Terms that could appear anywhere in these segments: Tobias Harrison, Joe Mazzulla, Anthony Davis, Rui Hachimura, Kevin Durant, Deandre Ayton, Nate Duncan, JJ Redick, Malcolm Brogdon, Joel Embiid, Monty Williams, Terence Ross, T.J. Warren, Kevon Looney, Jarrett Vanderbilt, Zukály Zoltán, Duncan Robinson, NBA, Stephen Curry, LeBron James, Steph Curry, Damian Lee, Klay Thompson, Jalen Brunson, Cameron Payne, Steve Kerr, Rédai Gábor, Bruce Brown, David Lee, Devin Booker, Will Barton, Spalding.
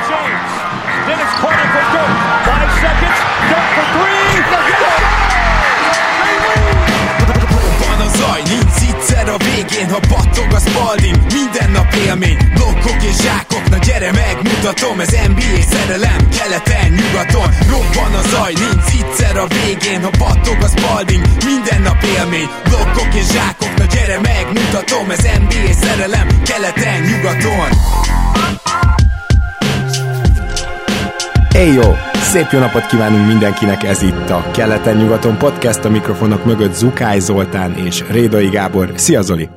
James. Then it's Carter for Dirk. 5 seconds. Dirk for three. Van a zaj, nincs egyszer a végén, ha battog a Spalding. Minden nap élmény, blokkok és zsákoknak, gyere megmutatom, ez NBA szerelem, keleten-nyugaton. Robban a zaj, nincs egyszer a végén, ha battog a Spalding. Minden nap élmény, blokkok és zsákoknak, gyere megmutatom, ez NBA szerelem, keleten-nyugaton. Hey, jó! Szép jó napot kívánunk mindenkinek, ez itt a Keleten-nyugaton Podcast, a mikrofonok mögött Zukály Zoltán és Rédai Gábor. Szia Zoli!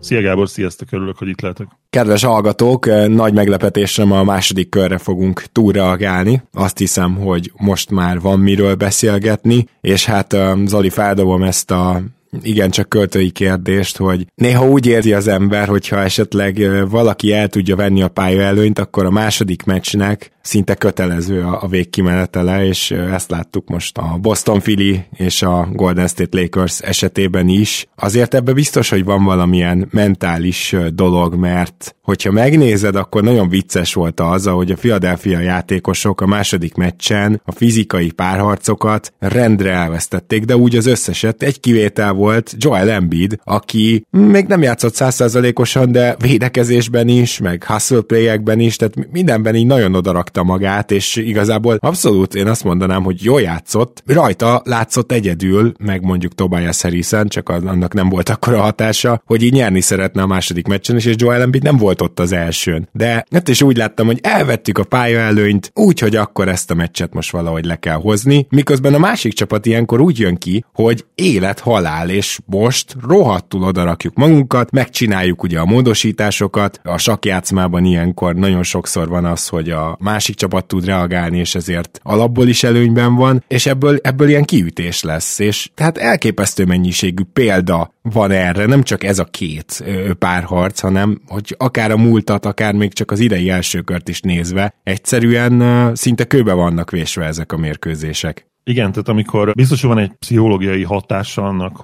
Szia Gábor, sziasztok, örülök, hogy itt lehetek. Kedves hallgatók, nagy meglepetésre ma a második körre fogunk túlreagálni. Azt hiszem, hogy most már van miről beszélgetni, és hát Zoli, feldobom ezt a igencsak költői kérdést, hogy néha úgy érzi az ember, hogyha esetleg valaki el tudja venni a pályaelőnyt, akkor a második meccsnek szinte kötelező a végkimenetele, és ezt láttuk most a Boston Philly és a Golden State Lakers esetében is. Azért ebben biztos, hogy van valamilyen mentális dolog, mert hogyha megnézed, akkor nagyon vicces volt az, ahogy a Philadelphia játékosok a második meccsen a fizikai párharcokat rendre elvesztették, de úgy az összeset, egy kivétel volt, Joel Embiid, aki még nem játszott 100%-osan, de védekezésben is, meg hustle play-ekben is, tehát mindenben így nagyon odarakta magát, és igazából abszolút én azt mondanám, hogy jól játszott, rajta látszott egyedül, meg mondjuk Tobias Harrison, csak annak nem volt akkora hatása, hogy így nyerni szeretne a második meccsen, és Joel Embiid nem volt ott az elsőn. De hát is úgy láttam, hogy elvettük a pályaelőnyt, úgyhogy akkor ezt a meccset most valahogy le kell hozni, miközben a másik csapat ilyenkor úgy jön ki, hogy élet-halál, és most rohadtul odarakjuk magunkat, megcsináljuk ugye a módosításokat, a sakkjátszmában ilyenkor nagyon sokszor van az, hogy a másik csapat tud reagálni, és ezért alapból is előnyben van, és ebből ilyen kiütés lesz, és tehát elképesztő mennyiségű példa van erre, nem csak ez a két párharc, hanem hogy akár a múltat, akár még csak az idei első kört is nézve, egyszerűen szinte kőbe vannak vésve ezek a mérkőzések. Igen, tehát amikor biztos van egy pszichológiai hatása annak,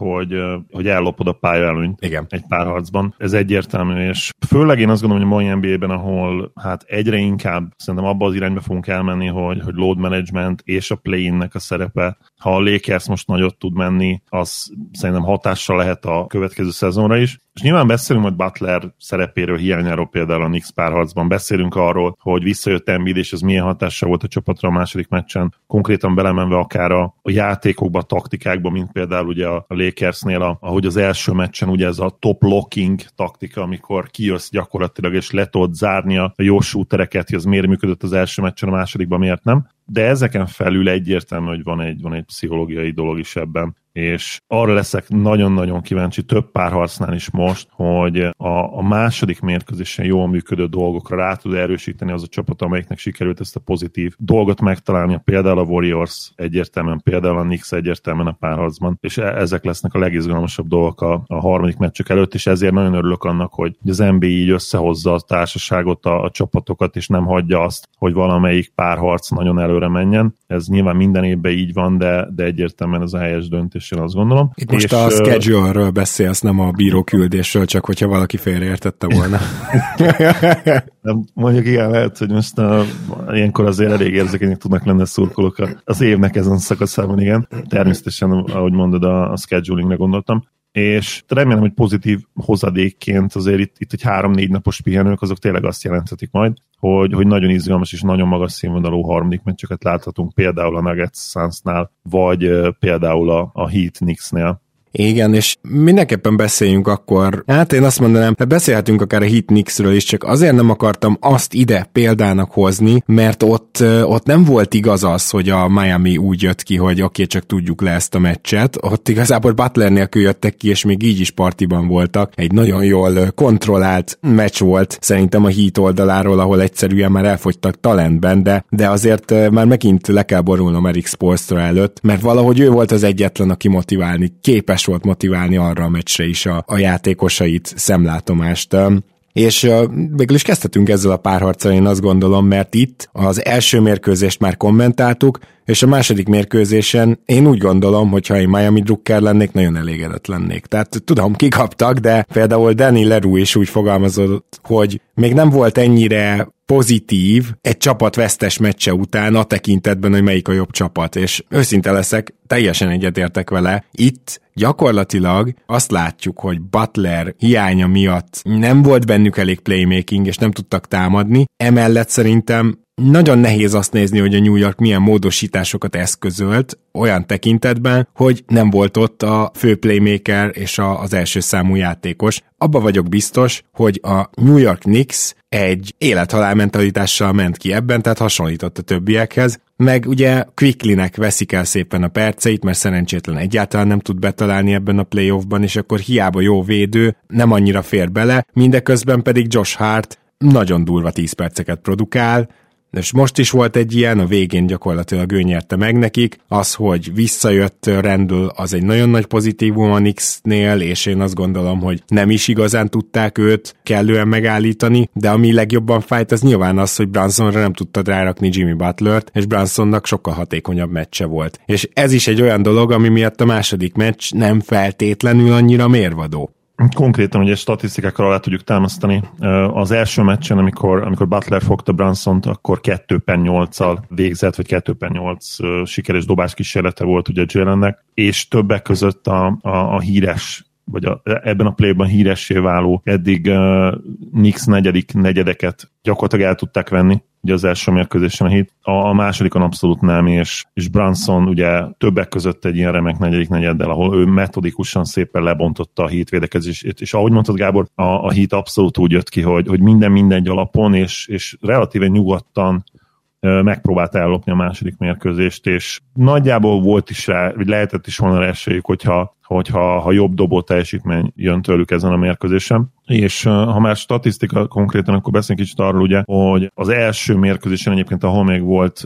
hogy ellopod a pályaelőnyt egy párharcban, ez egyértelmű, és főleg én azt gondolom, hogy a mai NBA-ben, ahol hát egyre inkább szerintem abba az irányba fogunk elmenni, hogy load management és a play-innek a szerepe. Ha a Lakers most nagyot tud menni, az szerintem hatással lehet a következő szezonra is. És nyilván beszélünk majd Butler szerepéről, hiányáról például a Knicks párharcban. Beszélünk arról, hogy visszajött Embiid, és ez milyen hatása volt a csapatra a második meccsen. Konkrétan belemenve akár a játékokba, a taktikákba, mint például ugye a Lakersnél, ahogy az első meccsen ugye ez a top locking taktika, amikor kijössz gyakorlatilag, és le tudod zárni a jó shootereket, hogy az miért működött az első meccsen, a másodikban miért nem. De ezeken felül egyértelmű, hogy van egy pszichológiai dolog is ebben, és arra leszek nagyon-nagyon kíváncsi több párharcnál is most, hogy a második mérkőzésen jól működő dolgokra rá tud erősíteni az a csapat, amelyiknek sikerült ezt a pozitív dolgot megtalálni, például a Warriors egyértelműen, például a Knicks egyértelműen a párharcban, és ezek lesznek a legizgalmasabb dolgok a harmadik meccsök előtt, és ezért nagyon örülök annak, hogy az NBA így összehozza a társaságot, a csapatokat, és nem hagyja azt, hogy valamelyik párharc nagyon előre menjen. Ez nyilván minden évben így van, de egyértelműen ez a helyes döntés. Én azt gondolom. Itt most a schedule-ről beszélsz, nem a bíróküldésről, csak hogyha valaki félreértette volna. Mondjuk igen, lehet, hogy most ilyenkor azért elég érzékenyek tudnak lenni a szurkolók az évnek ezen szakaszában, igen. Természetesen, ahogy mondod, a schedulingre gondoltam. És remélem, hogy pozitív hozadékként azért itt egy 3-4 napos pihenők, azok tényleg azt jelenthetik majd, hogy nagyon izgalmas és nagyon magas színvonalú harmadik meccseket láthatunk, például a Nuggets Sunsnál, vagy például a Heat Knicksnél. Igen, és mindenképpen beszéljünk akkor, hát én azt mondanám, hogy beszélhetünk akár a Heat Knicksről is, csak azért nem akartam azt ide példának hozni, mert ott nem volt igaz az, hogy a Miami úgy jött ki, hogy oké, csak tudjuk le ezt a meccset, ott igazából Butler nélkül jöttek ki, és még így is partiban voltak. Egy nagyon jól kontrollált meccs volt szerintem a Heat oldaláról, ahol egyszerűen már elfogytak talentben, de azért már megint le kell borulnom Erik Spoelstra előtt, mert valahogy ő volt az egyetlen, aki motiválni, képes volt motiválni arra a meccsre is a játékosait, szemlátomást. És végül is kezdhetünk ezzel a párharccal, én azt gondolom, mert itt az első mérkőzést már kommentáltuk, és a második mérkőzésen én úgy gondolom, hogy ha én Miami drukker lennék, nagyon elégedett lennék. Tehát tudom, kikaptak, de például Danny Leroux is úgy fogalmazott, hogy még nem volt ennyire pozitív egy csapat vesztes meccse után a tekintetben, hogy melyik a jobb csapat, és őszinte leszek, teljesen egyetértek vele. Itt gyakorlatilag azt látjuk, hogy Butler hiánya miatt nem volt bennük elég playmaking, és nem tudtak támadni, emellett szerintem nagyon nehéz azt nézni, hogy a New York milyen módosításokat eszközölt olyan tekintetben, hogy nem volt ott a fő playmaker és az első számú játékos. Abba vagyok biztos, hogy a New York Knicks egy élethalál mentalitással ment ki ebben, tehát hasonlított a többiekhez, meg ugye Quicklynek veszik el szépen a perceit, mert szerencsétlen egyáltalán nem tud betalálni ebben a playoffban, és akkor hiába jó védő, nem annyira fér bele, mindeközben pedig Josh Hart nagyon durva 10 perceket produkál, és most is volt egy ilyen, a végén gyakorlatilag ő nyerte meg nekik. Az, hogy visszajött Randall, az egy nagyon nagy pozitívum a Knicksnél, és én azt gondolom, hogy nem is igazán tudták őt kellően megállítani, de ami legjobban fájt, az nyilván az, hogy Brunsonra nem tudtad rárakni Jimmy Butlert, és Brunsonnak sokkal hatékonyabb meccse volt. És ez is egy olyan dolog, ami miatt a második meccs nem feltétlenül annyira mérvadó. Konkrétan ugye statisztikákkal alá tudjuk támasztani. Az első meccsen, amikor Butler fogta Brunsont, akkor 2/8-al végzett, vagy 2/8 sikeres dobás kísérlete volt ugye Jalennek, és többek között a híres, vagy ebben a playban híressé váló eddig Knicks negyedeket gyakorlatilag el tudták venni, ugye az első mérkőzésen a Heat, a másodikon abszolút nem, és Brunson ugye többek között egy ilyen remek negyedik negyeddel, ahol ő metodikusan szépen lebontotta a Heat védekezését, és ahogy mondtad Gábor, a Heat abszolút úgy jött ki, hogy minden-mindegy alapon, és relatíve nyugodtan megpróbálta ellopni a második mérkőzést, és nagyjából volt is rá, vagy lehetett is volna rá esélyük, hogyha jobb dobó teljesítmény jön tőlük ezen a mérkőzésen. És ha már statisztika konkrétan, akkor beszélünk kicsit arról ugye, hogy az első mérkőzésen egyébként, ahol még volt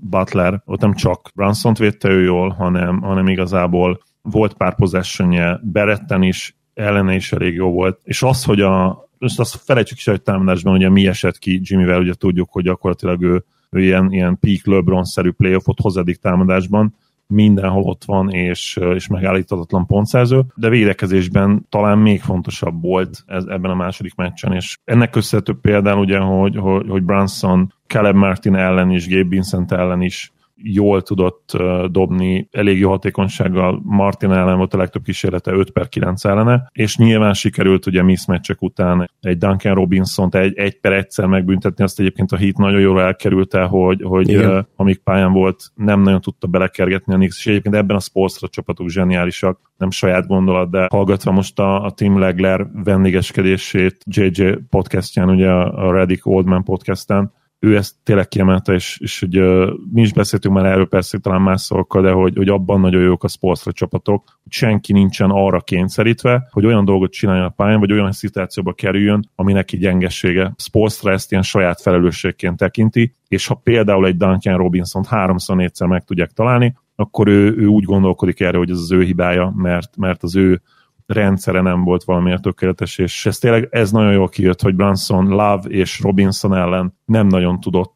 Butler, ott nem csak Brunsont védte ő jól, hanem igazából volt pár possessionje, Barretten is, ellene is elég jó volt. És az, hogy azt felejtsük is, hogy támadásban ugye mi esett ki Jimmyvel, ugye tudjuk, hogy gyakorlatilag ő ilyen peak LeBron-szerű playoffot hozzádik támadásban, mindenhol ott van, és megállíthatatlan pontszerző, de védekezésben talán még fontosabb volt ez ebben a második meccsen, és ennek köszönhető például ugye, hogy Brunson Caleb Martin ellen is, Gabe Vincent ellen is jól tudott dobni, elég jó hatékonysággal. Martin ellen volt a legtöbb kísérlete, 5/9 ellene, és nyilván sikerült ugye mismatch-ek után egy Duncan Robinsont 1/1 megbüntetni, azt egyébként a Heat nagyon jól elkerülte, hogy amíg pályán volt, nem nagyon tudta belekergetni a Knicks, és egyébként ebben a Spoelstra csapatok zseniálisak, nem saját gondolat, de hallgatva most a Tim Legler vendégeskedését JJ podcastján, ugye a Redick Oldman podcasten, ő ezt tényleg kiemelte, és hogy mi is beszéltünk már erről persze talán más szavakkal, de hogy abban nagyon jók a Spoelstra csapatok, hogy senki nincsen arra kényszerítve, hogy olyan dolgot csináljon a pályán, vagy olyan szituációba kerüljön, ami neki gyengesége. Spoelstra ezt ilyen saját felelősségként tekinti, és ha például egy Duncan Robinsont 3-4-szer meg tudják találni, akkor ő úgy gondolkodik erre, hogy ez az ő hibája, mert az ő rendszere nem volt valamiért tökéletes, és ez tényleg nagyon jól kijött, hogy Brunson, Love és Robinson ellen nem nagyon tudott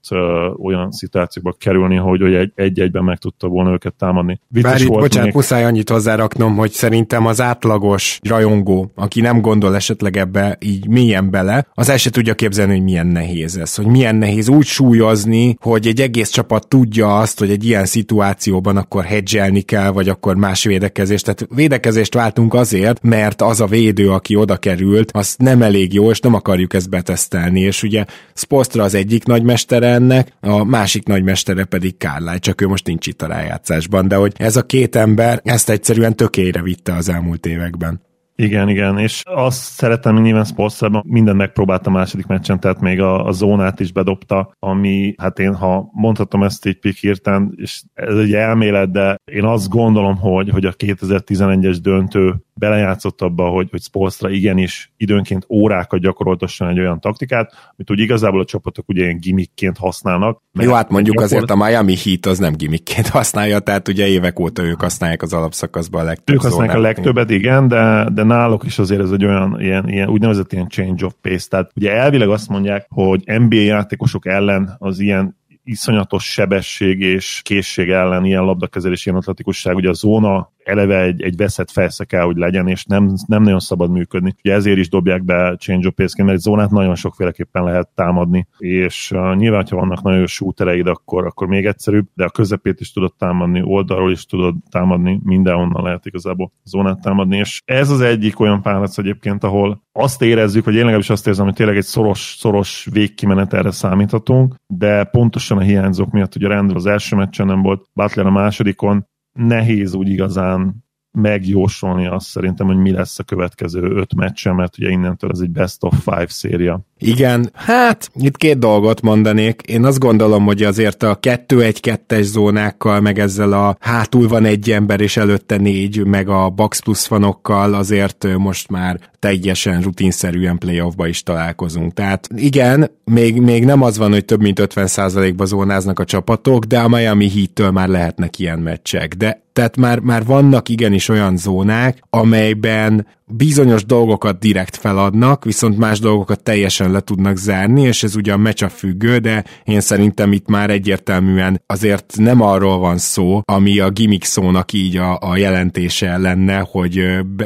olyan szituációkba kerülni, hogy egy-egyben meg tudta volna őket támadni. Bár itt, bocsánat, muszáj annyit hozzáraknom, hogy szerintem az átlagos rajongó, aki nem gondol esetleg ebbe így mélyen bele, az el se tudja képzelni, hogy milyen nehéz ez, hogy milyen nehéz úgy súlyozni, hogy egy egész csapat tudja azt, hogy egy ilyen szituációban akkor hedgelni kell, vagy akkor más védekezést. Tehát védekezést váltunk azért, csapat, mert az a védő, aki oda került, az nem elég jó, és nem akarjuk ezt betesztelni, és ugye Spoelstra az egyik nagymestere ennek, a másik nagymestere pedig Carlisle, csak ő most nincs itt a rájátszásban, de hogy ez a két ember ezt egyszerűen tökélyre vitte az elmúlt években. Igen, igen, és azt szerettem, hogy nyilván Spoelstrában mindent megpróbált a második meccsen, tehát még a zónát is bedobta, ami, hát én, ha mondhatom ezt így pikírtán, és ez egy elmélet, de én azt gondolom, hogy a 2011-es döntő belejátszott abba, hogy Spoelstra igenis időnként órákat gyakoroltasson egy olyan taktikát, amit úgy igazából a csapatok ugye ilyen gimmickként használnak. Jó, hát mondjuk azért a Miami Heat az nem gimmickként használja, tehát ugye évek óta ők használják az alapszakaszban a legtöbb ők használják zónát. A legtöbbet, igen, de náluk is azért ez egy olyan ilyen, úgynevezett ilyen change of pace, tehát ugye elvileg azt mondják, hogy NBA játékosok ellen az ilyen iszonyatos sebesség és készség ellen ilyen labdakezelés, ilyen atletikusság, ugye a zóna eleve egy veszett fejsze kell, hogy legyen, és nem nagyon szabad működni. Ugye ezért is dobják be change of pace-ként, mert zónát nagyon sokféleképpen lehet támadni, és nyilván, ha vannak nagyon shootereid, akkor még egyszerűbb, de a közepét is tudod támadni, oldalról is tudod támadni, mindenhonnan lehet igazából zónát támadni, és ez az egyik olyan párharc egyébként, ahol azt érezzük, vagy én legalábbis azt érzem, hogy tényleg egy szoros végkimenet erre számíthatunk, de pontosan a hiányzók miatt, ugye Randall az első meccsen nem volt, Butler a másodikon, nehéz úgy igazán megjósolni azt szerintem, hogy mi lesz a következő 5 meccsen, mert ugye innentől ez egy best of 5 széria. Igen, hát itt két dolgot mondanék. Én azt gondolom, hogy azért a 2-1-2-es zónákkal, meg ezzel a hátul van egy ember és előtte 4, meg a box plusz fanokkal azért most már teljesen rutinszerűen playoffba is találkozunk. Tehát igen, még nem az van, hogy több mint 50%-ba zónáznak a csapatok, de a Miami Heat-től már lehetnek ilyen meccsek. De tehát már vannak igenis olyan zónák, amelyben bizonyos dolgokat direkt feladnak, viszont más dolgokat teljesen le tudnak zárni, és ez ugyan matchup függő, de én szerintem itt már egyértelműen azért nem arról van szó, ami a gimmick szónak így a jelentése lenne, hogy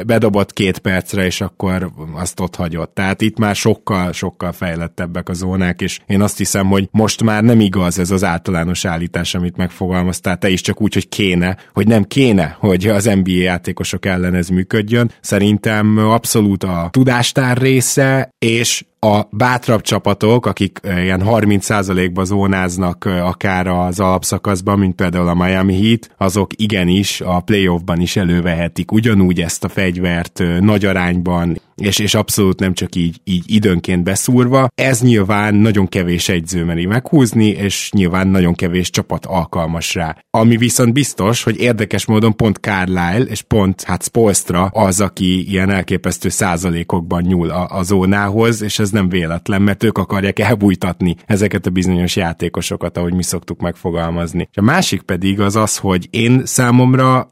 bedobott 2 percre, és akkor azt ott hagyod. Tehát itt már sokkal fejlettebbek a zónák, és én azt hiszem, hogy most már nem igaz ez az általános állítás, amit megfogalmaztál te is, csak úgy, hogy kéne, hogy nem kéne, hogy az NBA játékosok ellen ez működjön. Szerintem abszolút a tudástár része, és a bátrabb csapatok, akik ilyen 30%-ba zónáznak akár az alapszakaszban, mint például a Miami Heat, azok igenis a playoffban is elővehetik ugyanúgy ezt a fegyvert nagy arányban, és abszolút nem csak így időnként beszúrva. Ez nyilván nagyon kevés edző meri meghúzni, és nyilván nagyon kevés csapat alkalmas rá. Ami viszont biztos, hogy érdekes módon pont Carlisle és pont Spoelstra az, aki ilyen elképesztő százalékokban nyúl a zónához, és ez nem véletlen, mert ők akarják elbújtatni ezeket a bizonyos játékosokat, ahogy mi szoktuk megfogalmazni. És a másik pedig az, hogy én számomra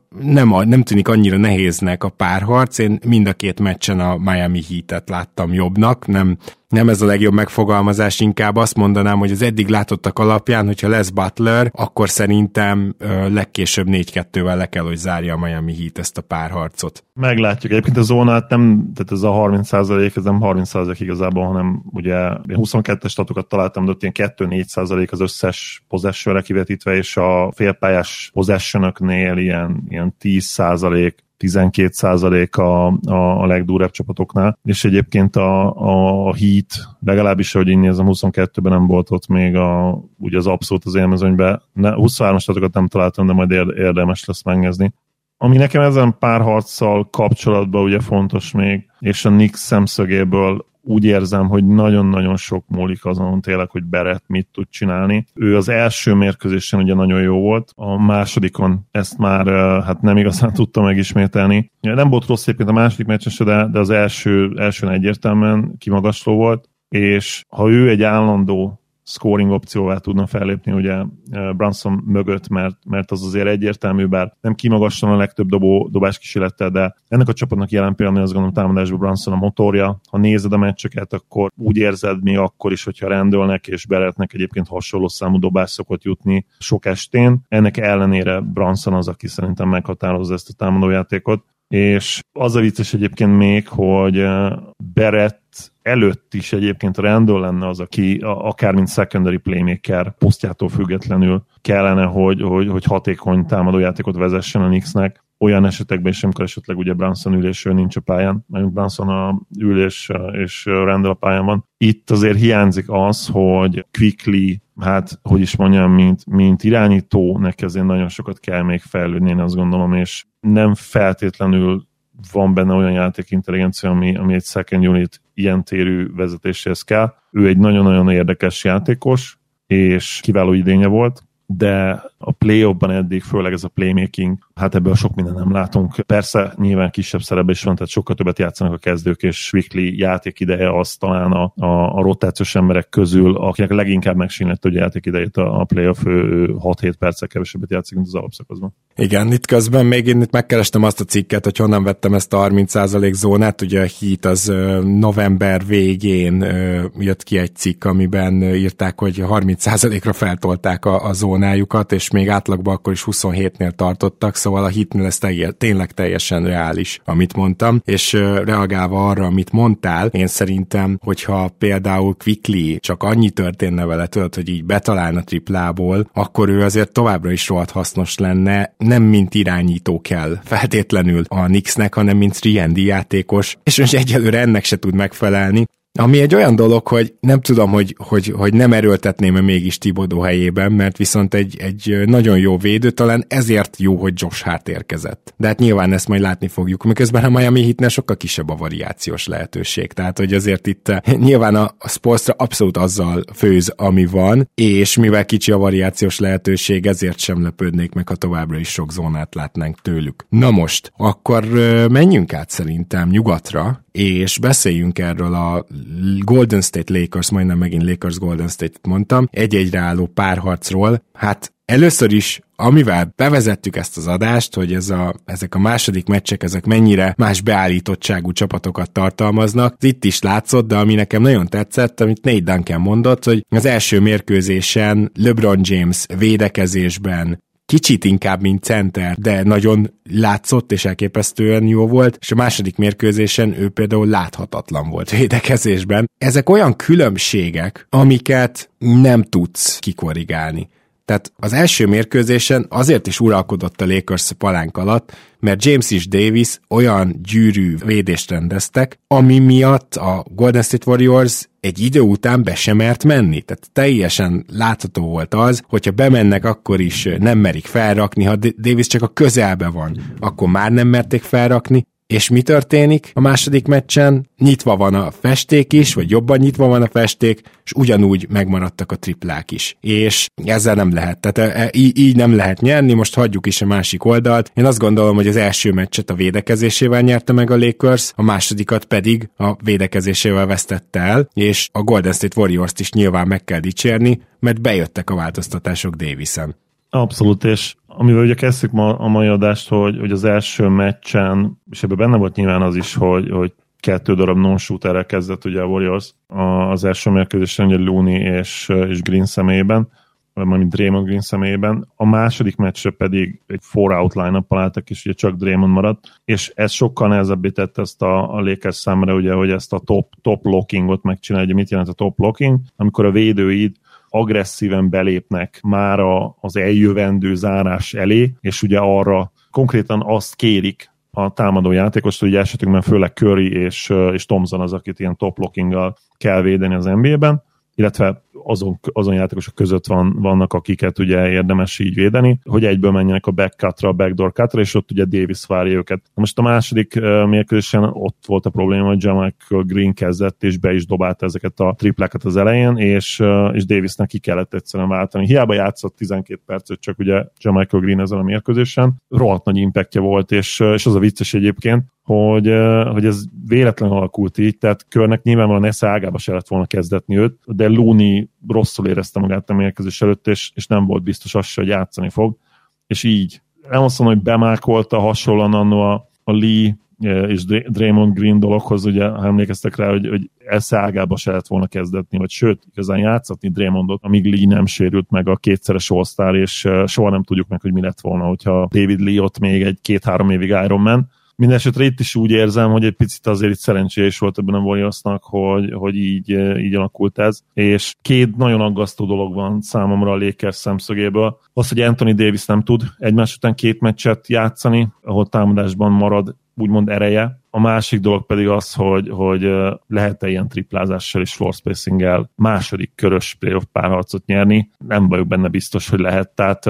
nem tűnik annyira nehéznek a párharc, én mind a két meccsen a Miami Heat-et láttam jobbnak, nem ez a legjobb megfogalmazás, inkább azt mondanám, hogy az eddig látottak alapján, hogyha lesz Butler, akkor szerintem legkésőbb 4-2-vel le kell, hogy zárja a Miami Heat ezt a párharcot. Meglátjuk. Egyébként a zónát nem, tehát ez a 30%, ez nem 30% igazából, hanem ugye 22-es statokat találtam, de ott ilyen 2-4% az összes possessionre kivetítve, és a félpályás possessionöknél ilyen 10%, 12% a legdurvább csapatoknál, és egyébként a Heat, legalábbis, ahogy én nézem, 22-ben nem volt ott még ugye az abszolút az élmezőnyben. 23-as statokat nem találtam, de majd érdemes lesz megnézni. Ami nekem ezen pár harccal kapcsolatban ugye fontos még, és a Knicks szemszögéből úgy érzem, hogy nagyon-nagyon sok múlik azon tényleg, hogy Barrett mit tud csinálni. Ő az első mérkőzésen ugye nagyon jó volt, a másodikon ezt már hát nem igazán tudta megismételni. Nem volt rossz egyébként a második meccsen, de az elsőn egyértelműen kimagasló volt, és ha ő egy állandó scoring opcióvá tudna fellépni ugye Brunson mögött, mert az azért egyértelmű, bár nem kimagasson a legtöbb dobáskísérlettel, de ennek a csapatnak jelen pillanatban azt gondolom támadásban Brunson a motorja. Ha nézed a meccseket, akkor úgy érzed még akkor is, hogyha rendelnek és Barrettnek egyébként hasonló számú dobás szokott jutni sok estén. Ennek ellenére Brunson az, aki szerintem meghatározza ezt a támadójátékot. És az a vicces egyébként még, hogy Barrett előtt is egyébként Randall lenne az, aki akár mint secondary playmaker posztjától függetlenül kellene, hogy hatékony támadójátékot vezessen a Knicksnek, olyan esetekben is, amikor esetleg ugye Brunson ülésről nincs a pályán, mert Brunson a ülés és Randall a pályán van. Itt azért hiányzik az, hogy Quickly, hát, hogy is mondjam, mint irányító, neki azért nagyon sokat kell még fejlődni, én azt gondolom, és nem feltétlenül van benne olyan játékintelligencia, ami egy second unit ilyen térű vezetéséhez kell. Ő egy nagyon-nagyon érdekes játékos, és kiváló idénye volt, de a play-offban eddig, főleg ez a playmaking, hát ebből sok minden nem látunk. Persze nyilván kisebb szerepben is van, tehát sokkal többet játszanak a kezdők, és Weekly játékideje az talán a rotációs emberek közül, akinek leginkább megsínlett a játékidejét a playoff, 6-7 perccel kevesebbet játszik, mint az alapszakaszban. Igen, itt közben még én itt megkerestem azt a cikket, hogy honnan vettem ezt a 30% zónát, ugye a Heat az november végén jött ki egy cikk, amiben írták, hogy 30%-ra feltolták a zónájukat, és még átlagban akkor is 27-nél tartottak, szóval a Heatnél ez tényleg teljesen reális, amit mondtam, és reagálva arra, amit mondtál, én szerintem, hogyha például Quickly csak annyi történne vele, tudod, hogy így betalálna triplából, akkor ő azért továbbra is rohadt hasznos lenne, nem mint irányító kell feltétlenül a Knicksnek, hanem mint 3&D játékos, és most egyelőre ennek se tud megfelelni, ami egy olyan dolog, hogy nem tudom, hogy nem erőltetném-e mégis Thibodeau helyében, mert viszont egy nagyon jó védő, talán ezért jó, hogy Josh Hart érkezett. De hát nyilván ezt majd látni fogjuk, miközben a Miami Heatnél sokkal kisebb a variációs lehetőség. Tehát, hogy azért itt nyilván a Spoelstra abszolút azzal főz, ami van, és mivel kicsi a variációs lehetőség, ezért sem lepődnék meg, ha továbbra is sok zónát látnánk tőlük. Na most, akkor menjünk át szerintem nyugatra, és beszéljünk erről a Golden State Lakers, majdnem megint Lakers Golden State-t mondtam, egy-egyre álló párharcról. Hát először is, amivel bevezettük ezt az adást, hogy ezek a második meccsek, ezek mennyire más beállítottságú csapatokat tartalmaznak, itt is látszott, de ami nekem nagyon tetszett, amit Nate Duncan mondott, hogy az első mérkőzésen LeBron James védekezésben kicsit inkább, mint center, de nagyon látszott és elképesztően jó volt, és a második mérkőzésen ő például láthatatlan volt védekezésben. Ezek olyan különbségek, amiket nem tudsz kikorrigálni. Tehát az első mérkőzésen azért is uralkodott a Lakers palánk alatt, mert James és Davis olyan gyűrű védést rendeztek, ami miatt a Golden State Warriors egy idő után be sem mert menni. Tehát teljesen látható volt az, hogyha bemennek, akkor is nem merik felrakni, ha Davis csak a közelbe van, akkor már nem merték felrakni. És mi történik a második meccsen? Nyitva van a festék is, vagy jobban nyitva van a festék, és ugyanúgy megmaradtak a triplák is. És ezzel nem lehet. Tehát így nem lehet nyerni, most hagyjuk is a másik oldalt. Én azt gondolom, hogy az első meccset a védekezésével nyerte meg a Lakers, a másodikat pedig a védekezésével vesztette el, és a Golden State Warriors-t is nyilván meg kell dicsérni, mert bejöttek a változtatások Davisen. Abszolút, és amivel ugye kezdtük ma a mai adást, hogy az első meccsen, és ebben benne volt nyilván az is, hogy 2 darab non-shooterrel kezdett ugye a Warriors az első mérkőzésen, ugye Looney és Green személyében, majd Draymond Green személyében, a második meccsre pedig egy 4-out line-up álltak, és ugye csak Draymond maradt, és ez sokkal nehezebbé tette ezt a Lakers számra, ugye, hogy ezt a top lockingot megcsinálja. Ugye mit jelent a top locking? Amikor a védőid agresszíven belépnek már az eljövendő zárás elé, és ugye arra konkrétan azt kérik a támadó játékost, hogy esetünkben főleg Curry és Thompson az, akit ilyen top lockinggal kell védeni az NBA-ben, illetve azon játékosok között vannak, akiket ugye érdemes így védeni, hogy egyből menjenek a backcutra, a backdoor cutra, és ott ugye Davis várja őket. Most a második mérkőzésen ott volt a probléma, hogy JaMychal Green kezdett, és be is dobálta ezeket a triplákat az elején, és Davisnek ki kellett egyszerűen váltani. Hiába játszott 12 percet, csak ugye JaMychal Green ezen a mérkőzésen. Rohadt nagy impactja volt, és az a vicces egyébként, hogy ez véletlenül alakult így, tehát Körnek nyilvánvalóan esze ágába se lett volna kezdetni őt, de Looney rosszul érezte magát a mérkőzés előtt, és nem volt biztos az se, hogy játszani fog, és így nem azt mondom, hogy bemákolta hasonlóan annó a Lee és Draymond Green dologhoz, ugye, ha emlékeztek rá, hogy esze ágába se lett volna kezdetni, vagy sőt, igazán játszatni Draymondot, amíg Lee nem sérült meg, a kétszeres All-Star, és soha nem tudjuk meg, hogy mi lett volna, hogyha David Lee ott még egy 2-3 évig Iron Man, Mindenesetre itt is úgy érzem, hogy egy picit azért itt szerencséje is volt ebben a Warriorsnak, hogy így alakult ez. És két nagyon aggasztó dolog van számomra a Lakers szemszögéből. Az, hogy Anthony Davis nem tud egymás után két meccset játszani, ahol támadásban marad úgymond ereje. A másik dolog pedig az, hogy lehet-e ilyen triplázással és floor spacinggel második körös playoff párharcot nyerni. Nem vagyok benne biztos, hogy lehet. Tehát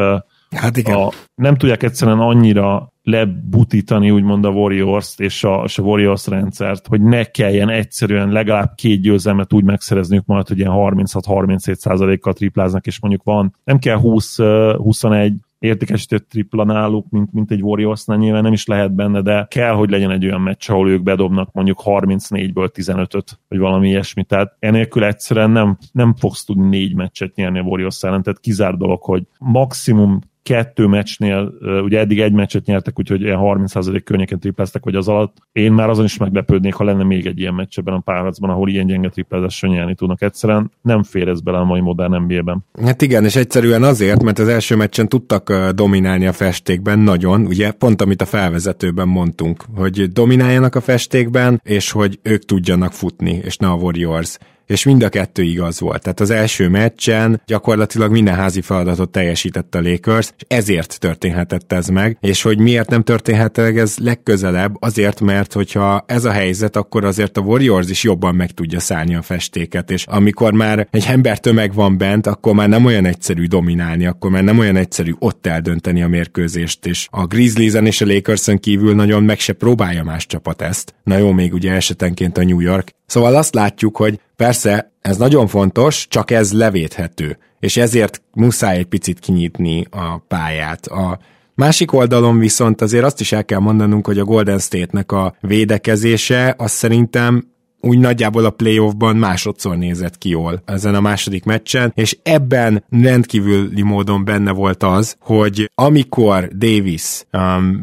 hát igen. Nem tudják egyszerűen annyira lebutítani úgymond a Warriors-t és a Warriors rendszert, hogy ne kelljen egyszerűen legalább két győzelmet úgy megszerezniük majd, hogy ilyen 36-37%-kal tripláznak, és mondjuk van, nem kell 20-21 értékesített tripla náluk, mint egy Warriorsnál, nyilván nem is lehet benne, de kell, hogy legyen egy olyan meccs, ahol ők bedobnak mondjuk 34-ből 15-öt, vagy valami ilyesmi. Tehát enélkül egyszerűen nem fogsz tudni 4 meccset nyerni a Warriors ellen, tehát kizár dolog, hogy maximum 2 meccsnél, ugye eddig egy meccset nyertek, úgyhogy 30% környéken tripláztak, vagy az alatt. Én már azon is meglepődnék, ha lenne még egy ilyen meccs ebben a párharcban, ahol ilyen gyenge triplázással nyerni tudnak. Egyszerűen nem fér ez bele a mai modern NBA-ben. Hát igen, és egyszerűen azért, mert az első meccsen tudtak dominálni a festékben nagyon, ugye pont amit a felvezetőben mondtunk, hogy domináljanak a festékben, és hogy ők tudjanak futni, és ne a Warriors. És mind a kettő igaz volt. Tehát az első meccsen gyakorlatilag minden házi feladatot teljesített a Lakers, és ezért történhetett ez meg, és hogy miért nem történhet ez legközelebb, azért, mert hogyha ez a helyzet, akkor azért a Warriors is jobban meg tudja szállni a festéket, és amikor már egy embertömeg van bent, akkor már nem olyan egyszerű dominálni, akkor már nem olyan egyszerű ott eldönteni a mérkőzést, és a Grizzliesen és a Lakersen kívül nagyon meg se próbálja más csapat ezt. Na jó, még ugye esetenként a New York. Szóval azt látjuk, hogy persze, ez nagyon fontos, csak ez levédhető, és ezért muszáj egy picit kinyitni a pályát. A másik oldalon viszont azért azt is el kell mondanunk, hogy a Golden State-nek a védekezése, azt szerintem úgy nagyjából a playoffban másodszor nézett ki jól ezen a második meccsen, és ebben rendkívüli módon benne volt az, hogy amikor Davis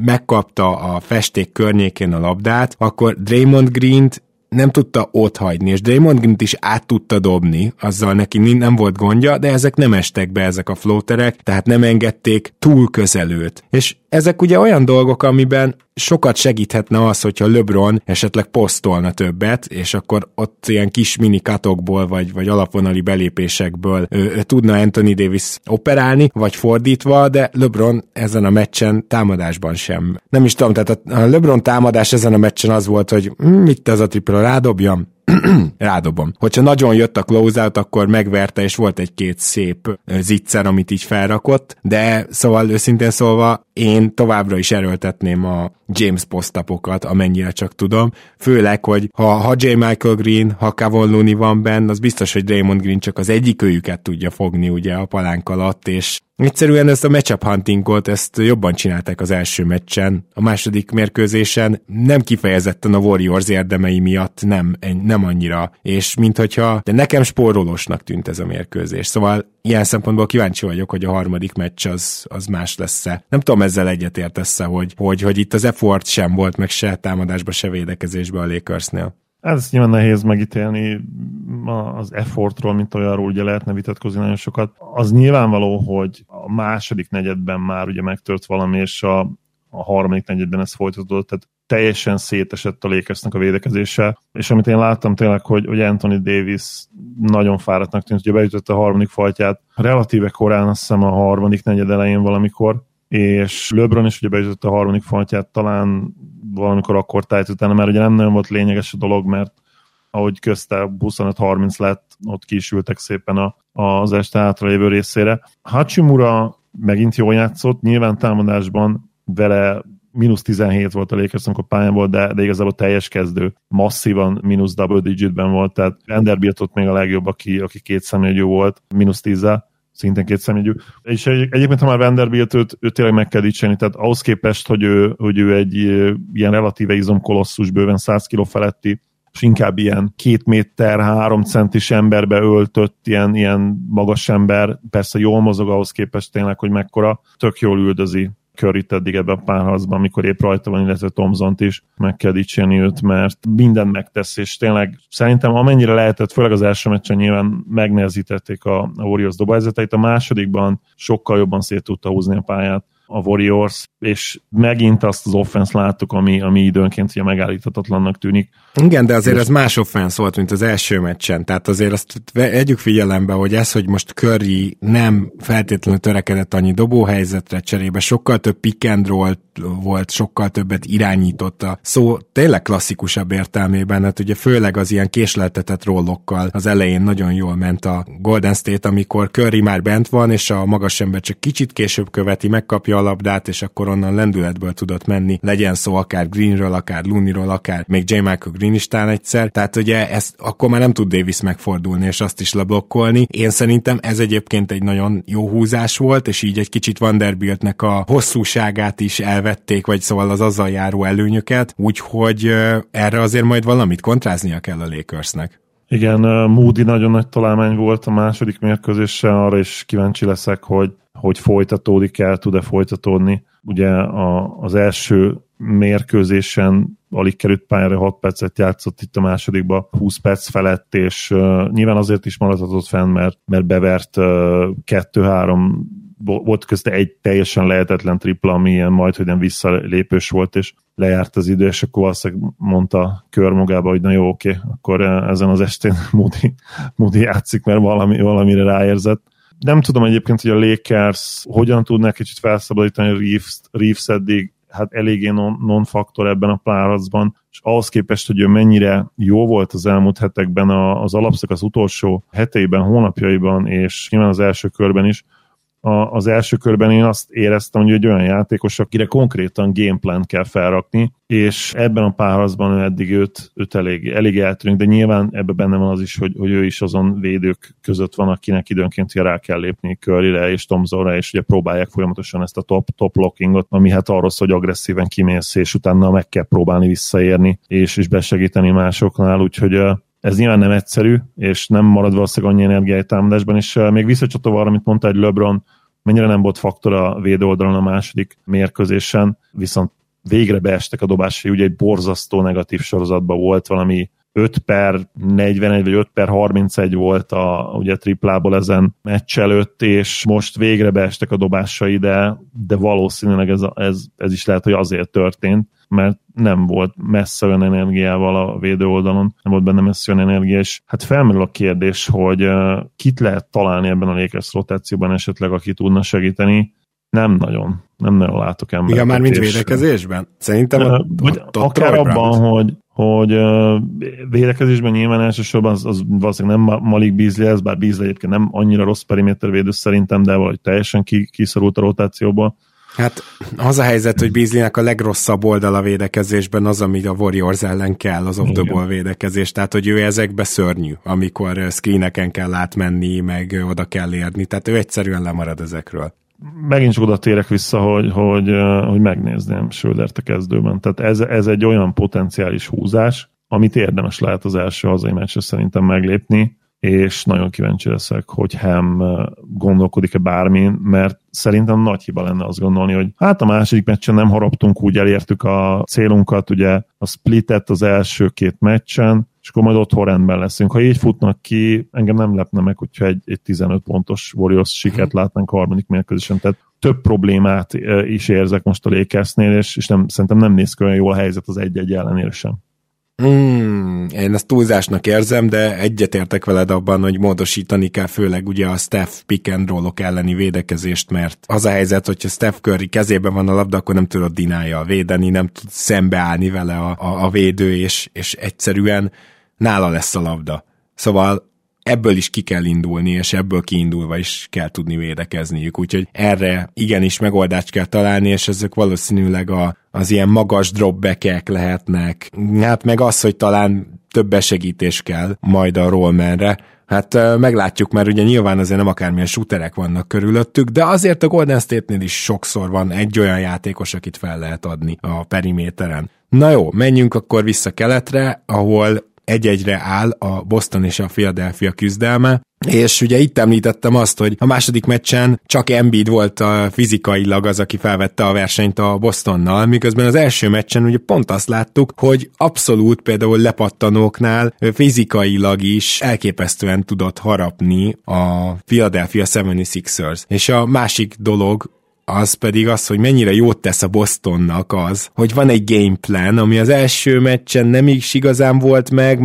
megkapta a festék környékén a labdát, akkor Draymond Greent nem tudta otthagyni, és Draymond Greent is át tudta dobni, azzal neki nem volt gondja, de ezek nem estek be, ezek a floaterek, tehát nem engedték túl közelőt. És ezek ugye olyan dolgok, amiben sokat segíthetne az, hogyha LeBron esetleg posztolna többet, és akkor ott ilyen kis minikatokból, vagy alapvonali belépésekből tudna Anthony Davis operálni, vagy fordítva, de LeBron ezen a meccsen támadásban sem. Nem is tudom, tehát a LeBron támadás ezen a meccsen az volt, hogy mit ez a tripla, rádobjam? Rádobom. Hogyha nagyon jött a closeout, akkor megverte, és volt egy-két szép zicser, amit így felrakott, de szóval őszintén szólva én továbbra is erőltetném a James posztapokat, amennyire csak tudom, főleg, hogy ha JaMychal Green, ha Kevon Looney van benn, az biztos, hogy Draymond Green csak az egyik őjüket tudja fogni ugye a palánk alatt, és egyszerűen ezt a matchup huntingot, ezt jobban csinálták az első meccsen. A második mérkőzésen nem kifejezetten a Warriors érdemei miatt, nem annyira, és minthogyha, de nekem spórolósnak tűnt ez a mérkőzés. Szóval ilyen szempontból kíváncsi vagyok, hogy a harmadik meccs az más lesz-e. Nem tudom, ezzel egyetértesz-e, hogy itt az effort sem volt, meg se támadásba, se védekezésbe a Lakersnél. Ez nyilván nehéz megítélni az effortról, mint olyanról, ugye lehetne vitatkozni nagyon sokat. Az nyilvánvaló, hogy a második negyedben már ugye megtört valami, és a harmadik negyedben ez folytatódott, tehát teljesen szétesett a Lakersnek a védekezése, és amit én láttam tényleg, hogy Anthony Davis nagyon fáradtnak tűnt, ugye beütötte a harmadik faltját, relatíve korán, azt hiszem a harmadik negyed elején valamikor, és LeBron is ugye beütött a harmadik faltját, talán valamikor akkor tájt utána, mert ugye nem nagyon volt lényeges a dolog, mert ahogy közte 25-30 lett, ott ki is ültek szépen az este hátralévő részére. Hachimura megint jól játszott, nyilván támadásban vele -17 volt a Lakers, amikor pályán volt, de igazából teljes kezdő. Masszívan -double digitben volt, tehát Vanderbilt ott még a legjobb, aki két személyű volt, -10-zel. Szintén két személyű. És egyébként, ha már Vanderbilt, őt tényleg meg kell dicsérni, tehát ahhoz képest, hogy ő egy ilyen relatíve izomkolosszus, bőven 100 kg feletti, és inkább ilyen 2 méter 3 centis emberbe öltött, ilyen magas ember, persze jól mozog ahhoz képest tényleg, hogy mekkora, tök jól üldözi Curryt eddig ebben a párharcban, amikor épp rajta van, illetve Thompsont is, meg kell dicsérni őt, mert mindent megtesz, és tényleg szerintem amennyire lehetett, főleg az első meccsen nyilván megnehezítették a Warriors dobályzatait, a másodikban sokkal jobban szét tudta húzni a pályát a Warriors, és megint azt az offense láttuk, ami időnként ugye megállíthatatlannak tűnik. Igen, de azért ez más offense volt, mint az első meccsen, tehát azért azt vegyük figyelembe, hogy ez, hogy most Curry nem feltétlenül törekedett annyi dobóhelyzetre cserébe, sokkal több pick and roll volt, sokkal többet irányította. Szóval tényleg klasszikusabb értelmében, hát ugye főleg az ilyen késleltetett rollokkal az elején nagyon jól ment a Golden State, amikor Curry már bent van, és a magas ember csak kicsit később követi, megkapja a labdát, és akkor onnan lendületből tudott menni, legyen szó akár Greenről, akár Looneyról, akár még JaMychal Green is tán egyszer, tehát ugye ezt akkor már nem tud Davis megfordulni, és azt is leblokkolni. Én szerintem ez egyébként egy nagyon jó húzás volt, és így egy kicsit Vanderbiltnek a hosszúságát is elvették, vagy szóval az azzal járó előnyöket, úgyhogy erre azért majd valamit kontráznia kell a Lakersnek. Igen, Moody nagyon nagy találmány volt a második mérkőzéssel, arra is kíváncsi leszek, hogy folytatódik, el tud-e folytatódni. Ugye az első mérkőzésen alig került pályára 6 percet játszott, itt a másodikba 20 perc felett, és nyilván azért is maradhatott fenn, mert bevert 2-3, volt közte egy teljesen lehetetlen tripla, ami ilyen majdhogy nem visszalépős volt, és lejárt az idő, és akkor valószínűleg mondta Kör magába, hogy na jó, oké, akkor ezen az estén Moody játszik, mert valamire ráérzett. Nem tudom egyébként, hogy a Lakers hogyan tudná kicsit felszabadítani Reeves eddig, hát eléggé non-faktor ebben a párharcban, és ahhoz képest, hogy ő mennyire jó volt az elmúlt hetekben, az alapszakasz utolsó heteiben, hónapjaiban, és nyilván az első körben is. Az első körben én azt éreztem, hogy egy olyan játékos, akire konkrétan gameplant kell felrakni, és ebben a párharcban eddig őt elég eltűnik, de nyilván ebben benne van az is, hogy ő is azon védők között van, akinek időnként rá kell lépni Curryre és Thompsonra, és ugye próbálják folyamatosan ezt a top lockingot, ami hát arról szól, hogy agresszíven kimész, és utána meg kell próbálni visszaérni, és besegíteni másoknál, úgyhogy ez nyilván nem egyszerű, és nem marad valószínűleg annyi energiai támadásban, és még visszacsatolva arra, amit mondta, hogy LeBron mennyire nem volt faktor a védő oldalon a második mérkőzésen, viszont végre beestek a dobásai, ugye egy borzasztó negatív sorozatban volt, valami 5/41 vagy 5/31 volt ugye triplából ezen meccs előtt, és most végre beestek a dobásai, de valószínűleg ez is lehet, hogy azért történt, mert nem volt messze olyan energiával a védő oldalon, nem volt benne messze olyan energia, és hát felmerül a kérdés, hogy kit lehet találni ebben a Lakers rotációban esetleg, aki tudna segíteni. Nem nagyon látok embereket. Igen, már mint védekezésben? Szerintem akár abban, hogy védekezésben nyilván elsősorban az valószínűleg nem Malik Beasley, ez bár Beasley egyébként nem annyira rossz perimétervédő szerintem, de valahogy teljesen kiszorult a rotációba. Hát az a helyzet, hogy Beasleynek a legrosszabb oldala védekezésben az, amíg a Warriors ellen kell, az off the ball védekezés, tehát hogy ő ezekbe szörnyű, amikor screeneken kell átmenni, meg oda kell érni, tehát ő egyszerűen lemarad ezekről. Megint csak oda térek vissza, hogy megnézném Schrödert a kezdőben. Tehát ez egy olyan potenciális húzás, amit érdemes lehet az első hazai meccsre szerintem meglépni, és nagyon kíváncsi leszek, hogy Ham gondolkodik-e bármin, mert szerintem nagy hiba lenne azt gondolni, hogy hát a második meccsen nem haraptunk, úgy elértük a célunkat, ugye a splitet az első 2 meccsen, és akkor majd otthon rendben leszünk. Ha így futnak ki, engem nem lepne meg, hogyha egy 15 pontos Warriors sikert látnánk a harmadik mérkőzésen. Tehát több problémát is érzek most a Lakersnél, és szerintem nem néz ki olyan jól a helyzet az 1-1 ellenére sem. Én ezt túlzásnak érzem, de egyetértek veled abban, hogy módosítani kell főleg ugye a Steph pick and rollok elleni védekezést, mert az a helyzet, hogyha Steph Curry kezében van a labda, akkor nem tudod dinájjal védeni, nem tud szembeállni vele a védő, és egyszerűen nála lesz a labda. Szóval ebből is ki kell indulni, és ebből kiindulva is kell tudni védekezniük, úgyhogy erre igenis megoldást kell találni, és ezek valószínűleg az ilyen magas dropback-ek lehetnek. Hát meg az, hogy talán több besegítés kell majd a rollmanre. Hát meglátjuk, mert ugye nyilván azért nem akármilyen shooterek vannak körülöttük, de azért a Golden State-nél is sokszor van egy olyan játékos, akit fel lehet adni a periméteren. Na jó, menjünk akkor vissza keletre, ahol 1-1 áll a Boston és a Philadelphia küzdelme, és ugye itt említettem azt, hogy a második meccsen csak Embiid volt fizikailag az, aki felvette a versenyt a Bostonnal, miközben az első meccsen ugye pont azt láttuk, hogy abszolút például lepattanóknál fizikailag is elképesztően tudott harapni a Philadelphia 76ers. És a másik dolog, az pedig az, hogy mennyire jót tesz a Bostonnak az, hogy van egy game plan, ami az első meccsen nem is igazán volt meg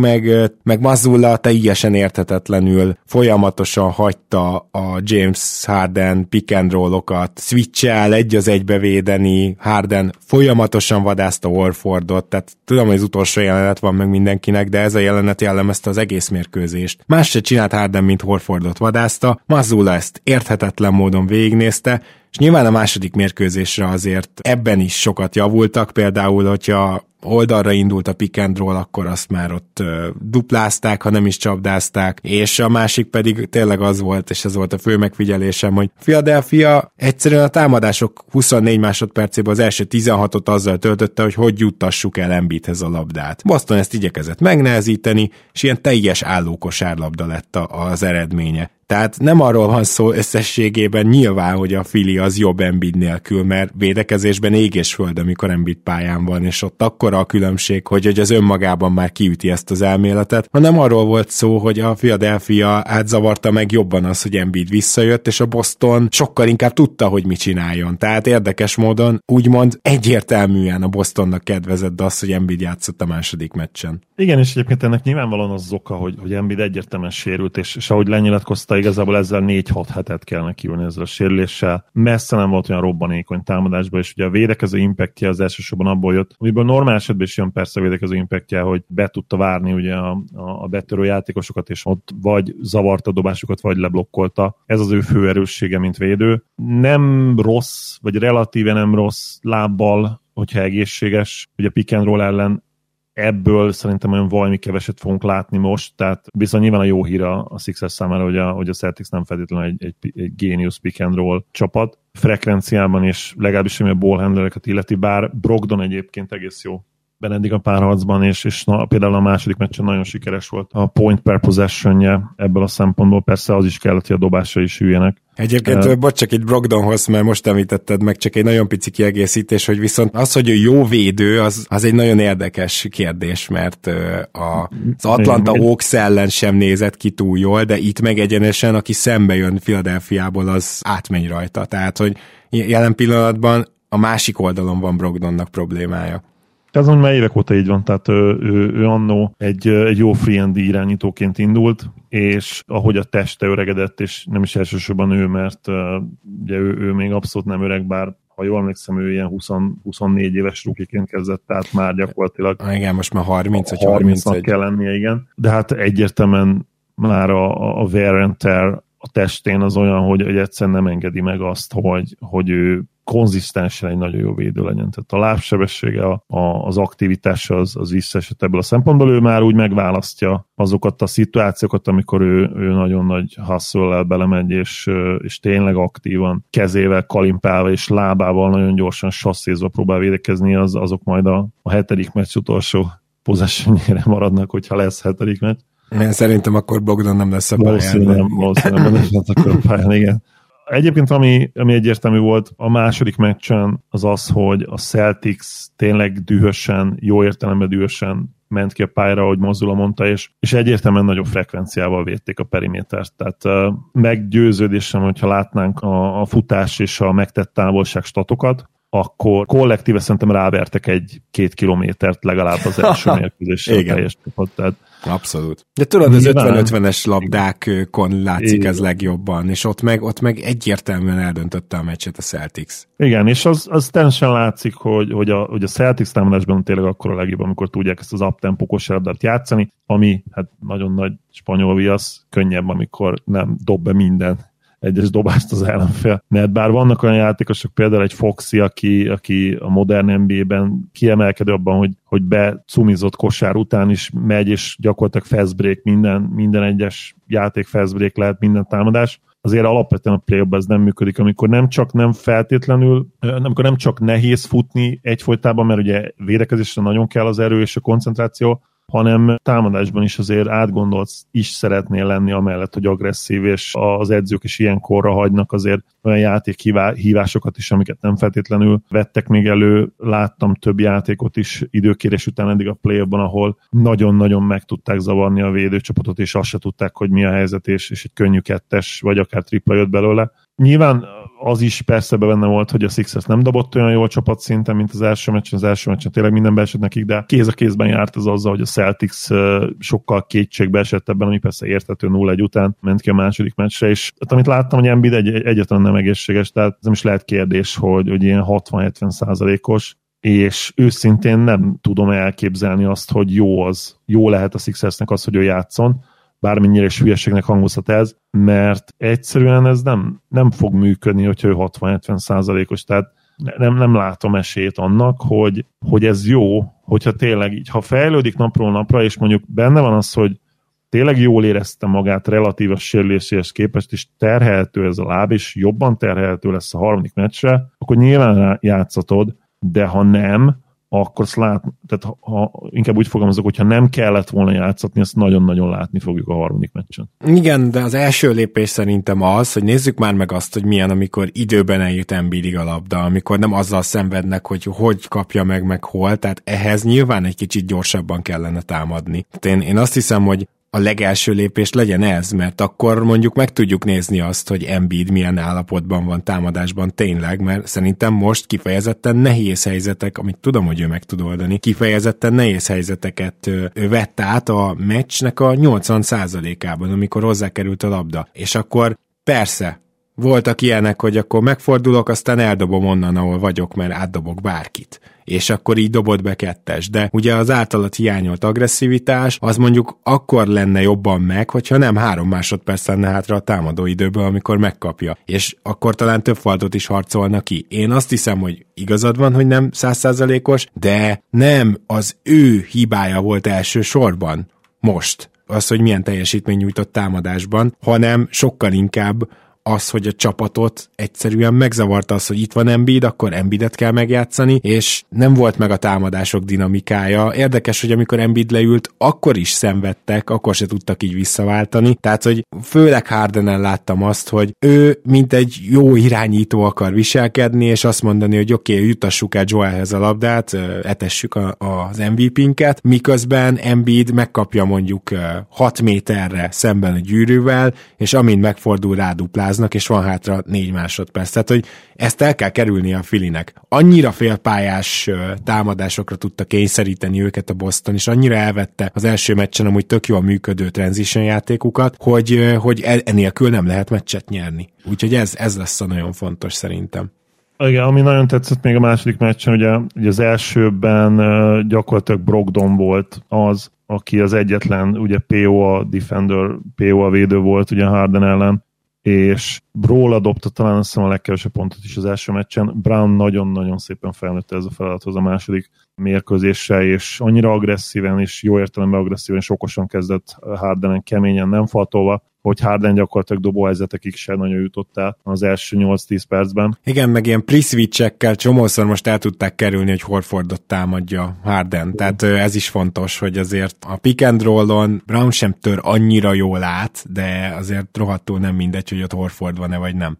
Mazzulla teljesen érthetetlenül folyamatosan hagyta a James Harden pick and roll-okat, switch-el egy az egybe védeni, Harden folyamatosan vadászta Horfordot, tehát tudom, hogy az utolsó jelenet van meg mindenkinek, de ez a jelenet jellemezte az egész mérkőzést. Más se csinált Harden, mint Horfordot vadászta, Mazzulla ezt érthetetlen módon végignézte, és nyilván a második mérkőzésre azért ebben is sokat javultak, például, hogyha oldalra indult a pick and roll, akkor azt már ott duplázták, ha nem is csapdázták, és a másik pedig tényleg az volt, és ez volt a fő megfigyelésem, hogy Philadelphia egyszerűen a támadások 24 másodpercében az első 16-ot azzal töltötte, hogy juttassuk el Embiidhez a labdát. Boston ezt igyekezett megnehezíteni, és ilyen teljes állókosárlabda lett az eredménye. Tehát nem arról van szó összességében nyilván, hogy a Philly az jobb Embiid nélkül, mert védekezésben ég és föld, amikor Embiid pályán van, és ott akkora a különbség, hogy az önmagában már kiüti ezt az elméletet, hanem arról volt szó, hogy a Philadelphia átzavarta meg jobban az, hogy Embiid visszajött, és a Boston sokkal inkább tudta, hogy mit csináljon. Tehát érdekes módon úgymond egyértelműen a Bostonnak kedvezett az, hogy Embiid játszott a második meccsen. Igen, és egyébként ennek nyilvánvalóan az oka, hogy Embiid egyértelműen sérült, és ahogy lenyilatkozta, igazából ezzel 4-6 hetet kell nekijönni ezzel a sérüléssel. Messze nem volt olyan robbanékony támadásban, és ugye a védekező impactja az elsősorban abból jött, amiből normál esetben is jön persze a védekező impactja, hogy be tudta várni ugye a betörő játékosokat, és ott vagy zavarta a dobásukat, vagy leblokkolta. Ez az ő fő erőssége, mint védő. Nem rossz, vagy relatíve nem rossz lábbal, hogyha egészséges, ugye pick and roll ellen ebből szerintem olyan valami keveset fogunk látni most, tehát viszont nyilván a jó hír a Sixers számára, hogy a Celtics nem feltétlenül egy génius pick and roll csapat frekvenciában, és legalábbis ami a ballhandlereket illeti, bár Brogdon egyébként egész jó eddig a párharcban, és például a második meccsen nagyon sikeres volt a point per possessionje ebből a szempontból, persze az is kellett, hogy a dobásra is üljenek. Egyébként, bocs, csak itt Brogdonhoz, mert most említetted meg, csak egy nagyon pici kiegészítés, hogy viszont az, hogy ő jó védő, az egy nagyon érdekes kérdés, mert az Atlanta Hawks ellen sem nézett ki túl jól, de itt meg egyenesen, aki szembe jön Philadelphiából, az átmegy rajta. Tehát, hogy jelen pillanatban a másik oldalon van Brogdonnak problémája. Ez mondjuk már évek óta így van, tehát ő annó egy jó free-end irányítóként indult, és ahogy a teste öregedett, és nem is elsősorban ő, mert ugye ő még abszolút nem öreg, bár ha jól emlékszem, ő ilyen 24 éves rukiként kezdett, tehát már gyakorlatilag... Igen, most már 30 vagy 31. 30-nak kell lennie, igen. De hát egyértelműen már a wear and tear a testén az olyan, hogy egyszerűen nem engedi meg azt, hogy ő konzisztensen egy nagyon jó védő legyen. Tehát a lábsebessége, az aktivitása az visszaesett ebből a szempontból, ő már úgy megválasztja azokat a szituációkat, amikor ő nagyon nagy hustle-lel belemegy, és tényleg aktívan, kezével, kalimpálva és lábával nagyon gyorsan sasszézva próbál védekezni, azok majd a hetedik meccs utolsó possessionjére maradnak, hogyha lesz hetedik meccs. Én szerintem akkor Bogdan nem lesz a pályán. Valószínűleg nem lesz a pályán, igen. Egyébként ami egyértelmű volt a második meccsen, az, hogy a Celtics tényleg dühösen, jó értelemben dühösen ment ki a pályára, ahogy Mazzulla mondta, és egyértelműen nagyobb frekvenciával védték a perimétert. Tehát meggyőződésem, hogyha látnánk a futás és a megtett távolság statokat, akkor kollektíve szerintem rávertek 1-2 kilométert legalább az első mérkőzésre teljes csapat. Tehát abszolút. De tudod, az 50-50-es labdákon látszik ez legjobban, és ott meg egyértelműen eldöntötte a meccset a Celtics. Igen, és az teljesen látszik, hogy a Celtics támadásban tényleg akkor a legjobb, amikor tudják ezt az up-tempó kosárlabdát játszani, ami hát nagyon nagy spanyol viasz, könnyebb, amikor nem dob be minden egyes dobást az ellenfél. Mert bár vannak olyan játékosok, például egy Foxy, aki a modern NBA-ben kiemelkedő abban, hogy becumizott kosár után is megy, és gyakorlatilag fast break, minden egyes játék fast break lehet, minden támadás. Azért alapvetően a play-offban ez nem működik, amikor nem csak nehéz futni egyfolytában, mert ugye védekezésre nagyon kell az erő és a koncentráció, hanem támadásban is azért átgondolt is szeretnél lenni, amellett, hogy agresszív, és az edzők is ilyenkorra hagynak azért olyan játékhívásokat is, amiket nem feltétlenül vettek még elő. Láttam több játékot is időkérés után eddig a play-offban, ahol nagyon-nagyon meg tudták zavarni a védőcsapatot, és azt se tudták, hogy mi a helyzet, és egy könnyű kettes, vagy akár tripla jött belőle. Nyilván az is persze benne volt, hogy a Sixers nem dobott olyan jól csapat szinten, mint az első meccsen. Az első meccsen tényleg mindenbe esett nekik, de kéz a kézben járt az azzal, hogy a Celtics sokkal kétségbe esett ebben, ami persze érthető 0-1 után ment ki a második meccsre, és hát, amit láttam, hogy Embiid egyetlen nem egészséges, tehát nem is lehet kérdés, hogy ilyen 60-70%-os, és őszintén nem tudom elképzelni azt, hogy jó lehet a Sixersnek az, hogy ő játszon, bármennyire is hülyeségnek hangozhat ez, mert egyszerűen ez nem fog működni, hogyha ő 60-70%-os, tehát nem látom esélyt annak, hogy ez jó, hogyha tényleg így, ha fejlődik napról napra, és mondjuk benne van az, hogy tényleg jól érezte magát relatív a sérüléséhez képest, és terhelhető ez a láb, és jobban terhelhető lesz a harmadik meccsre, akkor nyilván játszatod, de ha nem, akkor tehát ha inkább úgy fogalmazok, hogyha nem kellett volna játszatni, azt nagyon-nagyon látni fogjuk a harmadik meccsen. Igen, de az első lépés szerintem az, hogy nézzük már meg azt, hogy milyen, amikor időben eljut Embiidig a labda, amikor nem azzal szenvednek, hogy kapja meg hol, tehát ehhez nyilván egy kicsit gyorsabban kellene támadni. Tehát én azt hiszem, hogy a legelső lépés legyen ez, mert akkor mondjuk meg tudjuk nézni azt, hogy Embiid milyen állapotban van támadásban tényleg, mert szerintem most kifejezetten nehéz helyzetek, amit tudom, hogy ő meg tud oldani, kifejezetten nehéz helyzeteket vett át a meccsnek a 80%-ában, amikor hozzákerült a labda. És akkor persze, voltak ilyenek, hogy akkor megfordulok, aztán eldobom onnan, ahol vagyok, mert átdobok bárkit. És akkor így dobott be kettes. De ugye az általat hiányolt agresszivitás, az mondjuk akkor lenne jobban meg, hogyha nem 3 másodperc lenne hátra a támadó időből, amikor megkapja. És akkor talán több faltot is harcolna ki. Én azt hiszem, hogy igazad van, hogy nem 100%-os, de nem az ő hibája volt elsősorban most az, hogy milyen teljesítmény nyújtott támadásban, hanem sokkal inkább az, hogy a csapatot egyszerűen megzavarta az, hogy itt van Embiid, akkor Embiidet kell megjátszani, és nem volt meg a támadások dinamikája. Érdekes, hogy amikor Embiid leült, akkor is szenvedtek, akkor se tudtak így visszaváltani. Tehát, hogy főleg Hardenen láttam azt, hogy ő mint egy jó irányító akar viselkedni, és azt mondani, hogy oké, jutassuk el Joelhez a labdát, etessük az MVP-nket, miközben Embiid megkapja mondjuk 6 méterre szemben a gyűrűvel, és amint megfordul rádupláz, és van hátra 4 másodperc. Tehát, hogy ezt el kell kerülni a Phillynek. Annyira félpályás támadásokra tudta kényszeríteni őket a Boston, és annyira elvette az első meccsen amúgy tök jól működő transition játékukat, hogy enélkül nem lehet meccset nyerni. Úgyhogy ez lesz a nagyon fontos szerintem. Igen, ami nagyon tetszett még a második meccsen, ugye az elsőben gyakorlatilag Brogdon volt az, aki az egyetlen, ugye POA defender, POA védő volt ugye Harden ellen, és róla dobta talán azt hiszem a legkevesebb pontot is az első meccsen. Brown nagyon-nagyon szépen felnőtte ez a feladathoz a második mérkőzéssel, és annyira agresszíven, és jó értelemben agresszíven, és okosan kezdett Hardenen, keményen, nem faltolva, hogy Harden gyakorlatilag dobóhelyzetekig se nagyon jutott el az első 8-10 percben. Igen, meg ilyen pre-switchekkel csomószor most el tudták kerülni, hogy Horfordot támadja Harden. Tehát ez is fontos, hogy azért a pick and roll-on Brown sem tör annyira jól át, de azért rohadtul nem mindegy, hogy ott Horford van-e vagy nem.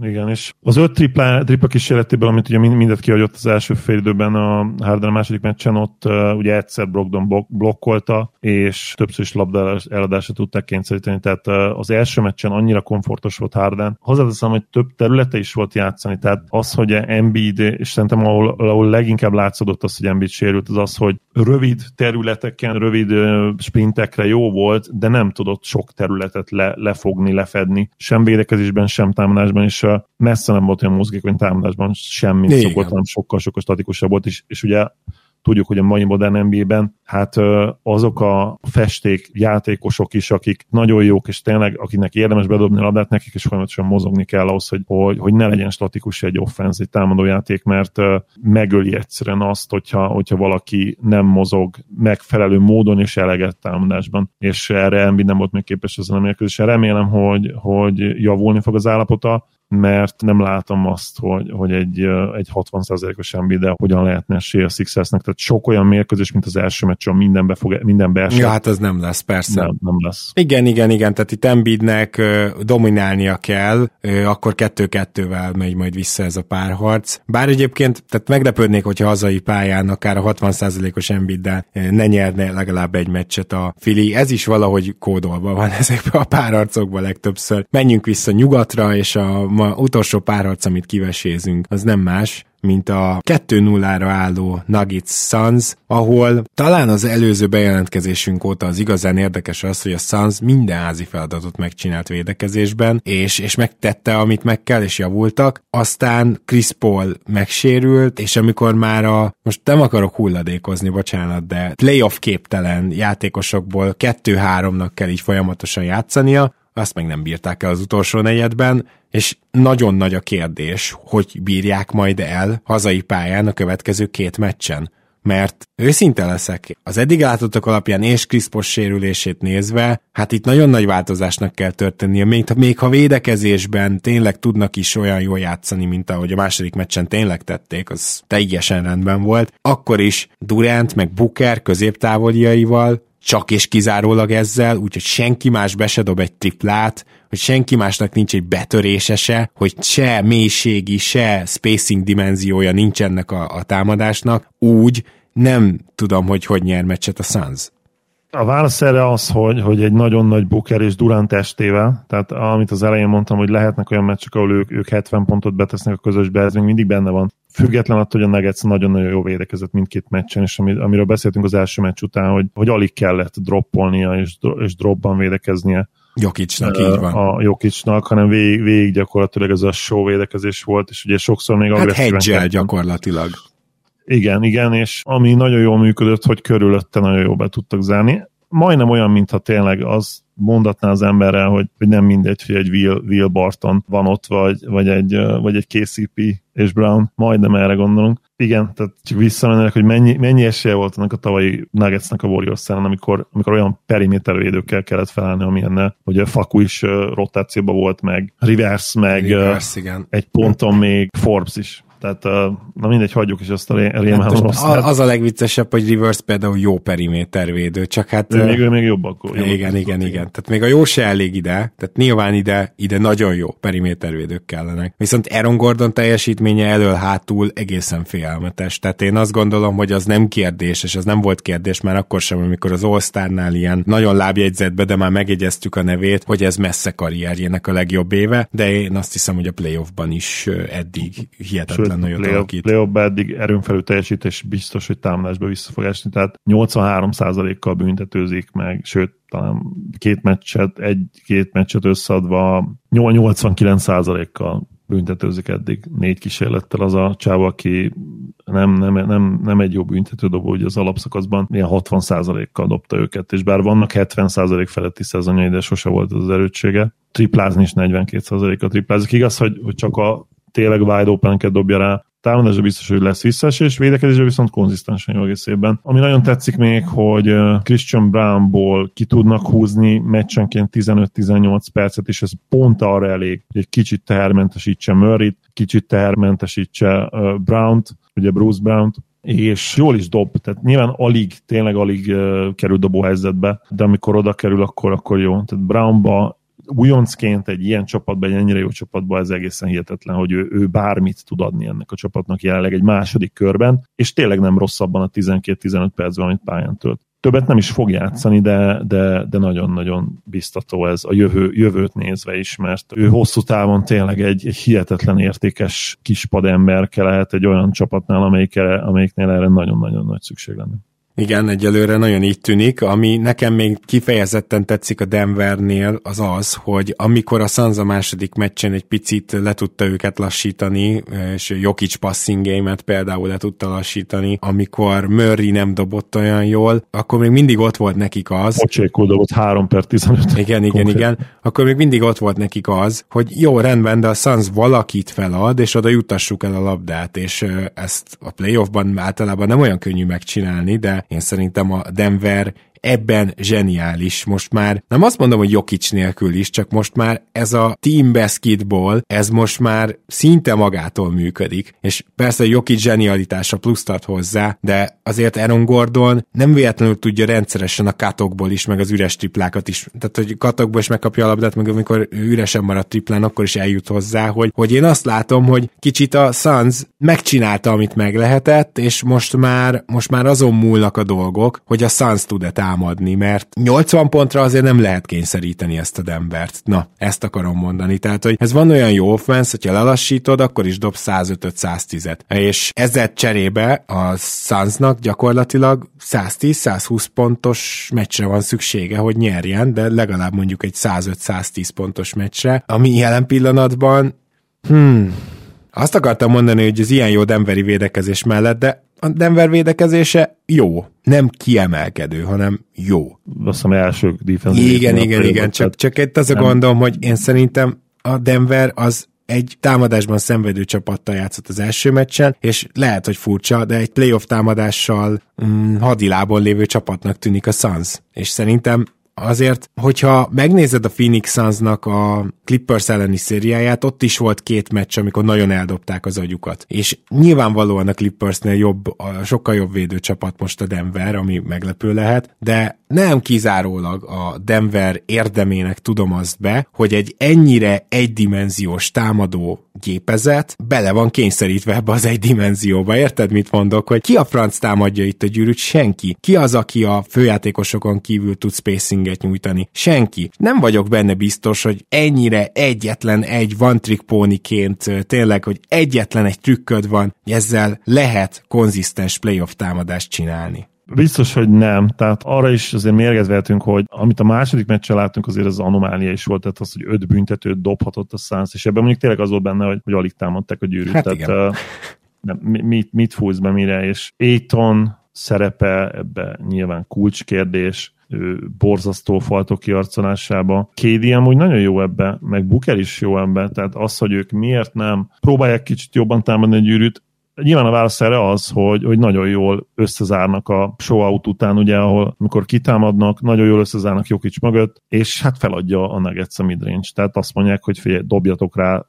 Igen, és az 5 tripla kísérletéből, amit ugye mindet kihagyott az első fél időben a Harden a második meccsen, ott ugye egyszer Brogdon blokkolta, és többször is labda eladásra tudták kényszeríteni, tehát az első meccsen annyira komfortos volt Harden. Hozzáteszem, hogy több területe is volt játszani, tehát az, hogy Embiid, és szerintem ahol leginkább látszódott az, hogy Embiid sérült, az, hogy rövid területeken, rövid sprintekre jó volt, de nem tudott sok területet lefogni, lefedni, sem védekezésben, sem támadásban, és messze nem volt olyan mozgékony támadásban semmi szokott, hanem sokkal-sokkal statikusabb volt, és ugye tudjuk, hogy a mai modern NBA-ben hát azok a festék játékosok is, akik nagyon jók, és tényleg akinek érdemes bedobni a labdát, nekik is folyamatosan mozogni kell ahhoz, hogy ne legyen statikus egy offensz, egy támadójáték, mert megöli egyszerűen azt, hogyha valaki nem mozog megfelelő módon és eleget támadásban. És erre Embiid nem volt még képes ezen a mérkőzésen. Remélem, hogy javulni fog az állapota, mert nem látom azt, hogy egy 60%-os Embiid hogyan lehetne esélye a Sixersnek. Tehát sok olyan mérkőzés, mint az első meccsen, mindenbe esett. Ja, hát ez nem lesz, persze. Nem lesz. Igen, tehát itt Embiidnek dominálnia kell, akkor 2-2-vel megy majd vissza ez a párharc. Bár egyébként, tehát meglepődnék, hogyha hazai pályán akár a 60%-os Embiiddel ne nyerne legalább egy meccset a Philly. Ez is valahogy kódolva van ezekben a párharcokban legtöbbször. Menjünk vissza nyugatra, és a a utolsó párharc, amit kivesézünk, az nem más, mint a 2-0-ra álló Nuggets Suns, ahol talán az előző bejelentkezésünk óta az igazán érdekes az, hogy a Suns minden házi feladatot megcsinált védekezésben, és megtette, amit meg kell, és javultak. Aztán Chris Paul megsérült, és amikor már most nem akarok hulladékozni, bocsánat, de playoff képtelen játékosokból 2-3-nak kell így folyamatosan játszania, azt meg nem bírták el az utolsó negyedben, és nagyon nagy a kérdés, hogy bírják majd el hazai pályán a következő két meccsen. Mert őszinte leszek, az eddig látottak alapján és Chris Paul sérülését nézve, hát itt nagyon nagy változásnak kell történnie, még ha védekezésben tényleg tudnak is olyan jól játszani, mint ahogy a második meccsen tényleg tették, az teljesen rendben volt, akkor is Durant meg Booker középtávoljaival, csak és kizárólag ezzel, úgyhogy senki más be se dob egy triplát, hogy senki másnak nincs egy betörése se, hogy se mélységi, se spacing dimenziója nincs ennek a támadásnak, úgy nem tudom, hogy nyer meccset a Suns. A válasz erre az, hogy egy nagyon nagy Booker és Durant testével, tehát amit az elején mondtam, hogy lehetnek olyan meccsek, ahol ők 70 pontot betesznek a közösbe, ez még mindig benne van. Független attól, hogy a Nuggets nagyon-nagyon jó védekezett mindkét meccsen, és amiről beszéltünk az első meccs után, hogy alig kellett droppolnia és dropban védekeznie Jokicnak, így van. A Jokicnak, hanem végig gyakorlatilag ez a show védekezés volt, és ugye sokszor még... Hát hedge-el gyakorlatilag. Igen, és ami nagyon jól működött, hogy körülötte nagyon jól be tudtak zárni. Majdnem olyan, mintha tényleg az mondatná az emberrel, hogy nem mindegy, hogy egy Will Barton van ott, vagy egy KCP és Brown, majdnem erre gondolunk. Igen, tehát csak visszamenőleg, hogy mennyi esélye volt annak a tavalyi Nuggetsnek a Warriors ellen, amikor olyan perimétervédőkkel kellett felállni, amilyennel, hogy a Faku is rotációban volt, meg Rivers, egy ponton még Forbes is. Tehát na mindegy, hagyjuk is azt a rémálom rosszát. Az a legviccesebb, hogy Rivers például jó perimétervédő, csak hát... Ő még jobb akkor. Igen. Tehát még a jó se elég ide, tehát nyilván ide nagyon jó perimétervédők kellenek. Viszont Aaron Gordon teljesítménye elől-hátul egészen félelmetes. Tehát én azt gondolom, hogy az nem kérdés, és az nem volt kérdés már akkor sem, amikor az All-Star-nál ilyen nagyon lábjegyzetbe, de már megjegyeztük a nevét, hogy ez messze karrierjének a legjobb éve, de én azt hiszem, hogy a playoffban is eddig hihetetlen. Playoffban eddig erőn felül teljesítés biztos, hogy támadásba vissza fog esni, tehát 83%-kal büntetőzik meg, sőt, talán két meccset összeadva 89%-kal büntetőzik eddig 4 kísérlettel az a csáv, aki nem egy jó büntetődobó, ugye az alapszakaszban ilyen 60%-kal dobta őket, és bár vannak 70% feletti szezonjai, de sose volt az erőtsége. Triplázni is 42%-kal triplázik. Igaz, hogy csak a tényleg wide open-ket dobja rá. Támadásra biztos, hogy lesz visszaesés, védekezésre viszont konzisztensen jó egész évben. Ami nagyon tetszik még, hogy Christian Brownból ki tudnak húzni meccsenként 15-18 percet, és ez pont arra elég, hogy egy kicsit tehermentesítse Murrayt, kicsit tehermentesítse Brownt, ugye Bruce Brownt, és jól is dob, tehát nyilván tényleg alig kerül dobóhelyzetbe, de amikor oda kerül, akkor jó. Tehát Brownba újoncként egy ilyen csapatban, egy ennyire jó csapatban ez egészen hihetetlen, hogy ő bármit tud adni ennek a csapatnak jelenleg egy második körben, és tényleg nem rosszabban a 12-15 percben, amit pályán tölt. Többet nem is fog játszani, de nagyon-nagyon biztató ez a jövőt nézve is, mert ő hosszú távon tényleg egy hihetetlen értékes kispademberke lehet egy olyan csapatnál, amelyiknél erre nagyon-nagyon nagy szükség lenne. Igen, egyelőre nagyon így tűnik. Ami nekem még kifejezetten tetszik a Denvernél az az, hogy amikor a Suns a második meccsen egy picit le tudta őket lassítani, és Jokic passing game-et például le tudta lassítani, amikor Murray nem dobott olyan jól, akkor még mindig ott volt nekik az... Ocsékó dobott 3/15. Igen. Akkor még mindig ott volt nekik az, hogy jó, rendben, de a Suns valakit felad, és oda jutassuk el a labdát, és ezt a playoffban általában nem olyan könnyű megcsinálni, de én szerintem a Denver ebben zseniális. Most már nem azt mondom, hogy Jokic nélkül is, csak most már ez a team basketball, ez most már szinte magától működik, és persze Jokic zsenialitása pluszt ad hozzá, de azért Aaron Gordon nem véletlenül tudja rendszeresen a katokból is, meg az üres triplákat is, tehát hogy katokból is megkapja a labdát, meg amikor üresen marad triplán, akkor is eljut hozzá, hogy én azt látom, hogy kicsit a Suns megcsinálta, amit meg lehetett, és most már azon múlnak a dolgok, hogy a Suns tud-e támadni, mert 80 pontra azért nem lehet kényszeríteni ezt a Denvert. Na, ezt akarom mondani. Tehát, hogy ez van olyan jó offense, hogyha lelassítod, akkor is dob 105-110-et. És ezzel cserébe a Sunsnak gyakorlatilag 110-120 pontos meccsre van szüksége, hogy nyerjen, de legalább mondjuk egy 105-110 pontos meccsre, ami jelen pillanatban azt akartam mondani, hogy az ilyen jó Denveri védekezés mellett, de a Denver védekezése jó. Nem kiemelkedő, hanem jó. Azt hiszem, első defense. Igen. Csak itt az a gondom, hogy én szerintem a Denver az egy támadásban szenvedő csapattal játszott az első meccsen, és lehet, hogy furcsa, de egy playoff támadással hadilábon lévő csapatnak tűnik a Suns. És szerintem azért, hogyha megnézed a Phoenix Sunsnak a Clippers elleni szériáját, ott is volt két meccs, amikor nagyon eldobták az agyukat. És nyilvánvalóan a Clippersnél sokkal jobb védőcsapat most a Denver, ami meglepő lehet, de nem kizárólag a Denver érdemének tudom azt be, hogy egy ennyire egydimenziós támadó gépezet bele van kényszerítve ebbe az egy dimenzióba. Érted, mit mondok? Hogy ki a franc támadja itt a gyűrűt? Senki. Ki az, aki a főjátékosokon kívül tud spacinget nyújtani? Senki. Nem vagyok benne biztos, hogy ennyire egyetlen egy one trick ponyként, tényleg, hogy egyetlen egy trükköd van, ezzel lehet konzisztens playoff támadást csinálni. Biztos, hogy nem. Tehát arra is azért mérgezveltünk, hogy amit a második meccsen láttunk, azért az anomália is volt, tehát az, hogy 5 büntetőt dobhatott a Suns, és ebben mondjuk tényleg az volt benne, hogy alig támadták a gyűrűt. Hát tehát mit fújsz be mire, és Ayton szerepe ebben nyilván kulcskérdés, borzasztó faltok kiarcolásába. KD amúgy nagyon jó ebben, meg Booker is jó ebben, tehát az, hogy ők miért nem próbálják kicsit jobban támadni a gyűrűt. Nyilván a válasz erre az, hogy nagyon jól összezárnak a show-out után, ugye, ahol amikor kitámadnak, nagyon jól összezárnak Jokic mögött, és hát feladja a Nuggets a midrange. Tehát azt mondják, hogy figyelj, dobjatok rá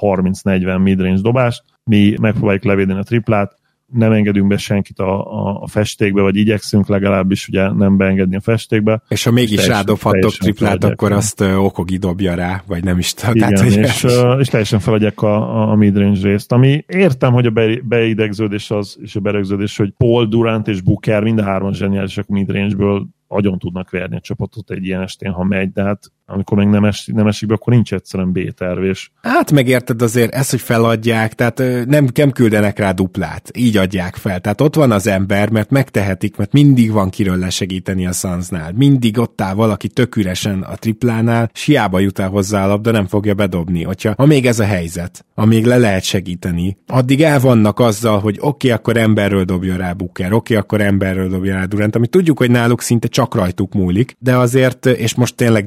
25-30-40 midrange dobást, mi megpróbáljuk levédeni a triplát, nem engedünk be senkit a festékbe, vagy igyekszünk legalábbis ugye nem beengedni a festékbe. És ha mégis rádobhattok triplát, akkor azt Okogi dobja rá, vagy nem is. Igen, tehát, és teljesen feladják a midrange részt. Ami értem, hogy a beidegződés az, és a berögződés, hogy Paul, Durant és Booker mind a hárman zseniálisak midrange-ből agyon tudnak verni a csapatot egy ilyen estén, ha megy, de hát amikor még nem esik be, akkor nincs egyszerűen B-tervés. Hát megérted azért ezt, hogy feladják, tehát nem küldenek rá duplát, így adják fel. Tehát ott van az ember, mert megtehetik, mert mindig van kiről lesegíteni a Sunsnál. Mindig ott áll valaki tök üresen a triplánál, és hiába jut el hozzá a labda, nem fogja bedobni. Ha még ez a helyzet, amíg le lehet segíteni, addig el vannak azzal, hogy oké, akkor emberről dobja rá Booker, oké, akkor emberről dobja rá Durant, amit tudjuk, hogy náluk szinte csak rajtuk múlik, de azért, és most tényleg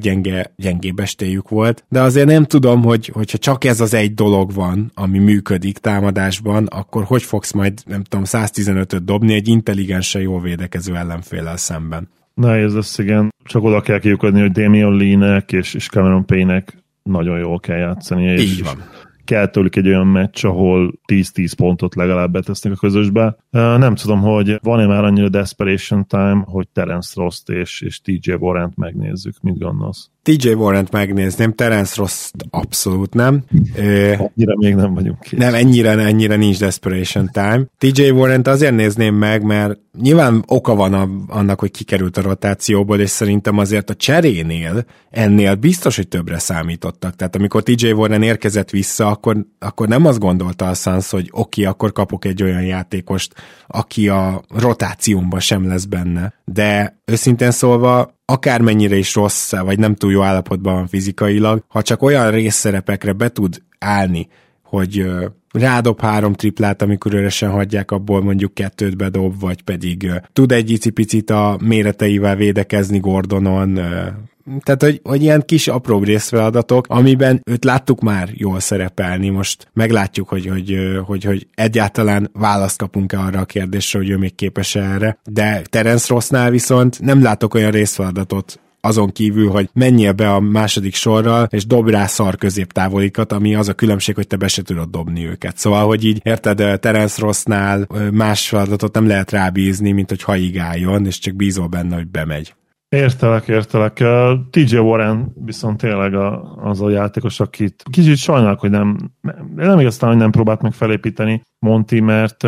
gyengébb estéjük volt, de azért nem tudom, hogyha csak ez az egy dolog van, ami működik támadásban, akkor hogy fogsz majd, nem tudom, 115-öt dobni egy intelligensen jól védekező ellenféllel szemben. Nehéz lesz, igen. Csak oda kell kiukadni, hogy Damian Lee-nek és Cameron Payne-nek nagyon jól kell játszani. Így van. Kell tőlük egy olyan meccs, ahol 10-10 pontot legalább betesznek a közösbe. Nem tudom, hogy van-e már annyira desperation time, hogy Terence Ross-t és T.J. Warren-t megnézzük. Mit gondolsz? T.J. Warrent megnézném, Terence Ross abszolút nem. Ennyire még nem vagyunk kész. Nem, ennyire nincs desperation time. T.J. Warrent azért nézném meg, mert nyilván oka van annak, hogy kikerült a rotációból, és szerintem azért a cserénél ennél biztos, hogy többre számítottak. Tehát amikor T.J. Warren érkezett vissza, akkor nem azt gondolta a Suns, hogy oké, akkor kapok egy olyan játékost, aki a rotációmban sem lesz benne. De őszintén szólva, akármennyire is rossz, vagy nem túl jó állapotban van fizikailag, ha csak olyan részszerepekre be tud állni, hogy rádob 3 triplát, amikor öresen hagyják, abból mondjuk 2-t bedob, vagy pedig tud egy icipicit a méreteivel védekezni Gordonon, tehát, hogy ilyen kis apróbb részfeladatok, amiben őt láttuk már jól szerepelni, most meglátjuk, hogy egyáltalán választ kapunk-e arra a kérdésre, hogy ő még képes erre, de Terence Rossnál viszont nem látok olyan részfeladatot, azon kívül, hogy menjél be a második sorral, és dobj rá szar középtávolikat, ami az a különbség, hogy te be se tudod dobni őket. Szóval, hogy így, érted, Terence Rossnál más feladatot nem lehet rábízni, mint hogy haigáljon, és csak bízol benne, hogy bemegy. Értelek. T.J. Warren viszont tényleg az a játékos, akit kicsit sajnálok, hogy nem igazán, hogy nem próbált meg felépíteni Monty, mert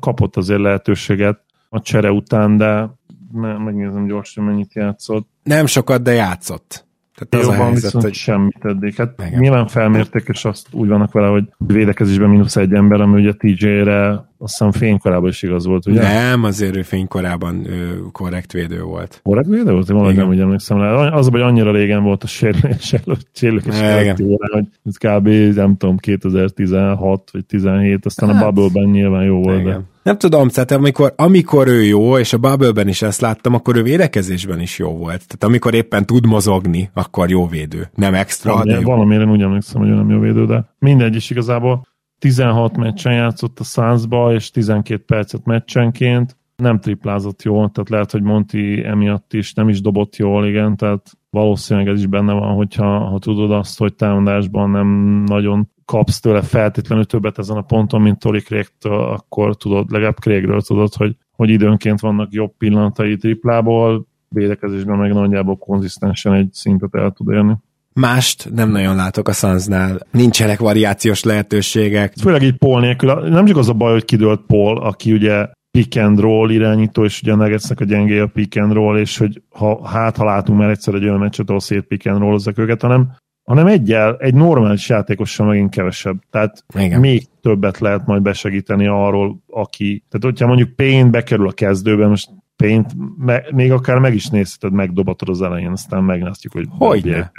kapott azért lehetőséget a csere után, de megnézem gyorsan, mennyit játszott. Nem sokat, de játszott. Tehát jobban helyzet, viszont hogy... semmit eddig. Hát engem. Nyilván felmérték, és azt úgy vannak vele, hogy védekezésben mínusz egy ember, ami ugye TJ-re azt hiszem fénykorában is igaz volt, ugye? Nem, azért ő fénykorában korrekt védő volt. Korrekt védő volt? Valahogy nem, hogy emlékszem rá. Az, hogy annyira régen volt a sérülés előtt, hogy ez kb. Nem tudom, 2016 vagy 17, aztán hát, a Bubble-ben nyilván jó volt. De... nem tudom, tehát amikor ő jó, és a Bubble-ben is ezt láttam, akkor ő védekezésben is jó volt. Tehát amikor éppen tud mozogni, akkor jó védő. Nem extra, de jó. Valamire úgy emlékszem, hogy ő nem jó védő, de mindegy is igazából. 16 meccsen játszott a Suns-ba, és 12 percet meccsenként. Nem triplázott jól, tehát lehet, hogy Monty emiatt is nem is dobott jól, igen, tehát valószínűleg ez is benne van, hogyha tudod azt, hogy támadásban nem nagyon kapsz tőle feltétlenül többet ezen a ponton, mint Tori Craig-től, akkor tudod, legalább Craig-ről tudod, hogy időnként vannak jobb pillanatai triplából, védekezésben meg nagyjából konzisztensen egy szintet el tud érni. Mást nem nagyon látok a Sunsnál. Nincsenek variációs lehetőségek. Főleg így Paul nélkül. Nem csak az a baj, hogy kidőlt Paul, aki ugye pick and roll irányító, és ugye a Nuggetsnek a gyengéje a pick and roll, és hogy ha látunk már egyszer egy olyan meccset, ahol szét pick and rollozzak őket, hanem egy normális játékossal megint kevesebb. Tehát igen. Még többet lehet majd besegíteni arról, aki... Tehát hogyha mondjuk Payne bekerül a kezdőbe, most Paint, még akár meg is nézheted, megdobatod az elején, aztán megnáztjuk, hogy...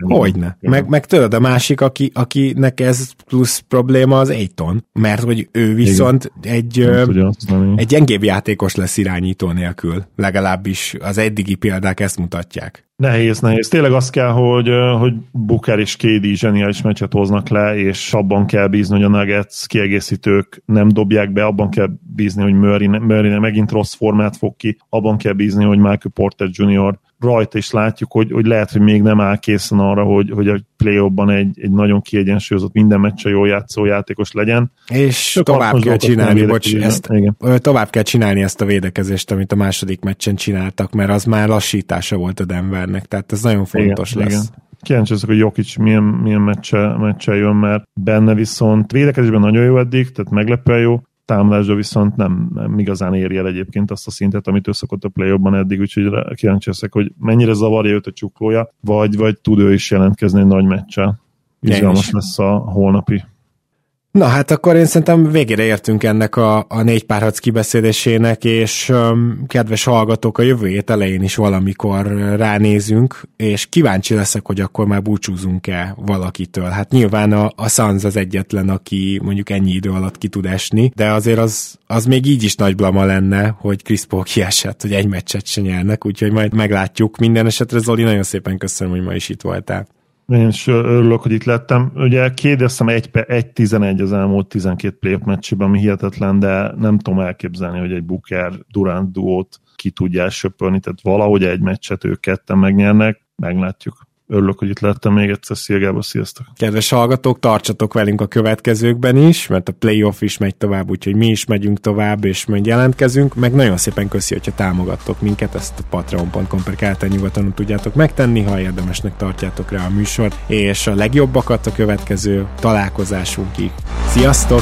Hogyne. Meg tőled a másik, akinek ez plusz probléma az Ayton, mert hogy ő viszont egy gyengébb játékos lesz irányító nélkül, legalábbis az eddigi példák ezt mutatják. Nehéz. Tényleg az kell, hogy Booker és KD zseniális meccset hoznak le, és abban kell bízni, hogy a Nuggets kiegészítők nem dobják be, abban kell bízni, hogy Murray megint rossz formát fog ki, abban kell bízni, hogy Michael Porter Jr. rajta is látjuk, hogy lehet, hogy még nem áll készen arra, hogy a play-offban egy nagyon kiegyensúlyozott, minden meccsen jól játszó játékos legyen. És tovább kell csinálni ezt a védekezést, amit a második meccsen csináltak, mert az már lassítása volt a Denvernek, tehát ez nagyon fontos lesz. Igen. Kíváncsi leszek, hogy Jokic milyen meccsen jön, mert benne viszont védekezésben nagyon jó eddig, tehát meglepően jó, támadásra viszont nem igazán éri el egyébként azt a szintet, amit ő szokott a play-offban eddig, úgyhogy kíváncsi leszek, hogy mennyire zavarja őt a csuklója, vagy tud ő is jelentkezni egy nagy meccsel. Izgalmas lesz a holnapi. Na hát akkor én szerintem végére értünk ennek a 4x6 kibeszélésének, és kedves hallgatók, a jövő hét elején is valamikor ránézünk, és kíváncsi leszek, hogy akkor már búcsúzunk-e valakitől. Hát nyilván a Suns az egyetlen, aki mondjuk ennyi idő alatt ki tud esni, de azért az még így is nagy blama lenne, hogy Chris Paul kiesett, hogy egy meccset se nyernek, úgyhogy majd meglátjuk. Minden esetre Zoli, nagyon szépen köszönöm, hogy ma is itt voltál. Én is örülök, hogy itt lettem. Ugye kérdeztem 1-11 az elmúlt 12 playoff meccsében, ami hihetetlen, de nem tudom elképzelni, hogy egy Booker-Durant duót ki tudják söpörni, tehát valahogy egy meccset ők ketten megnyernek, meglátjuk. Örülök, hogy itt lettem még egyszer. Szia Gábor, sziasztok! Kedves hallgatók, tartsatok velünk a következőkben is, mert a playoff is megy tovább, úgyhogy mi is megyünk tovább, és majd jelentkezünk, meg nagyon szépen köszi, hogyha támogattok minket, ezt a patreon.com/Keleten-nyugaton tudjátok megtenni, ha érdemesnek tartjátok rá a műsort, és a legjobbakat a következő találkozásunkig. Sziasztok!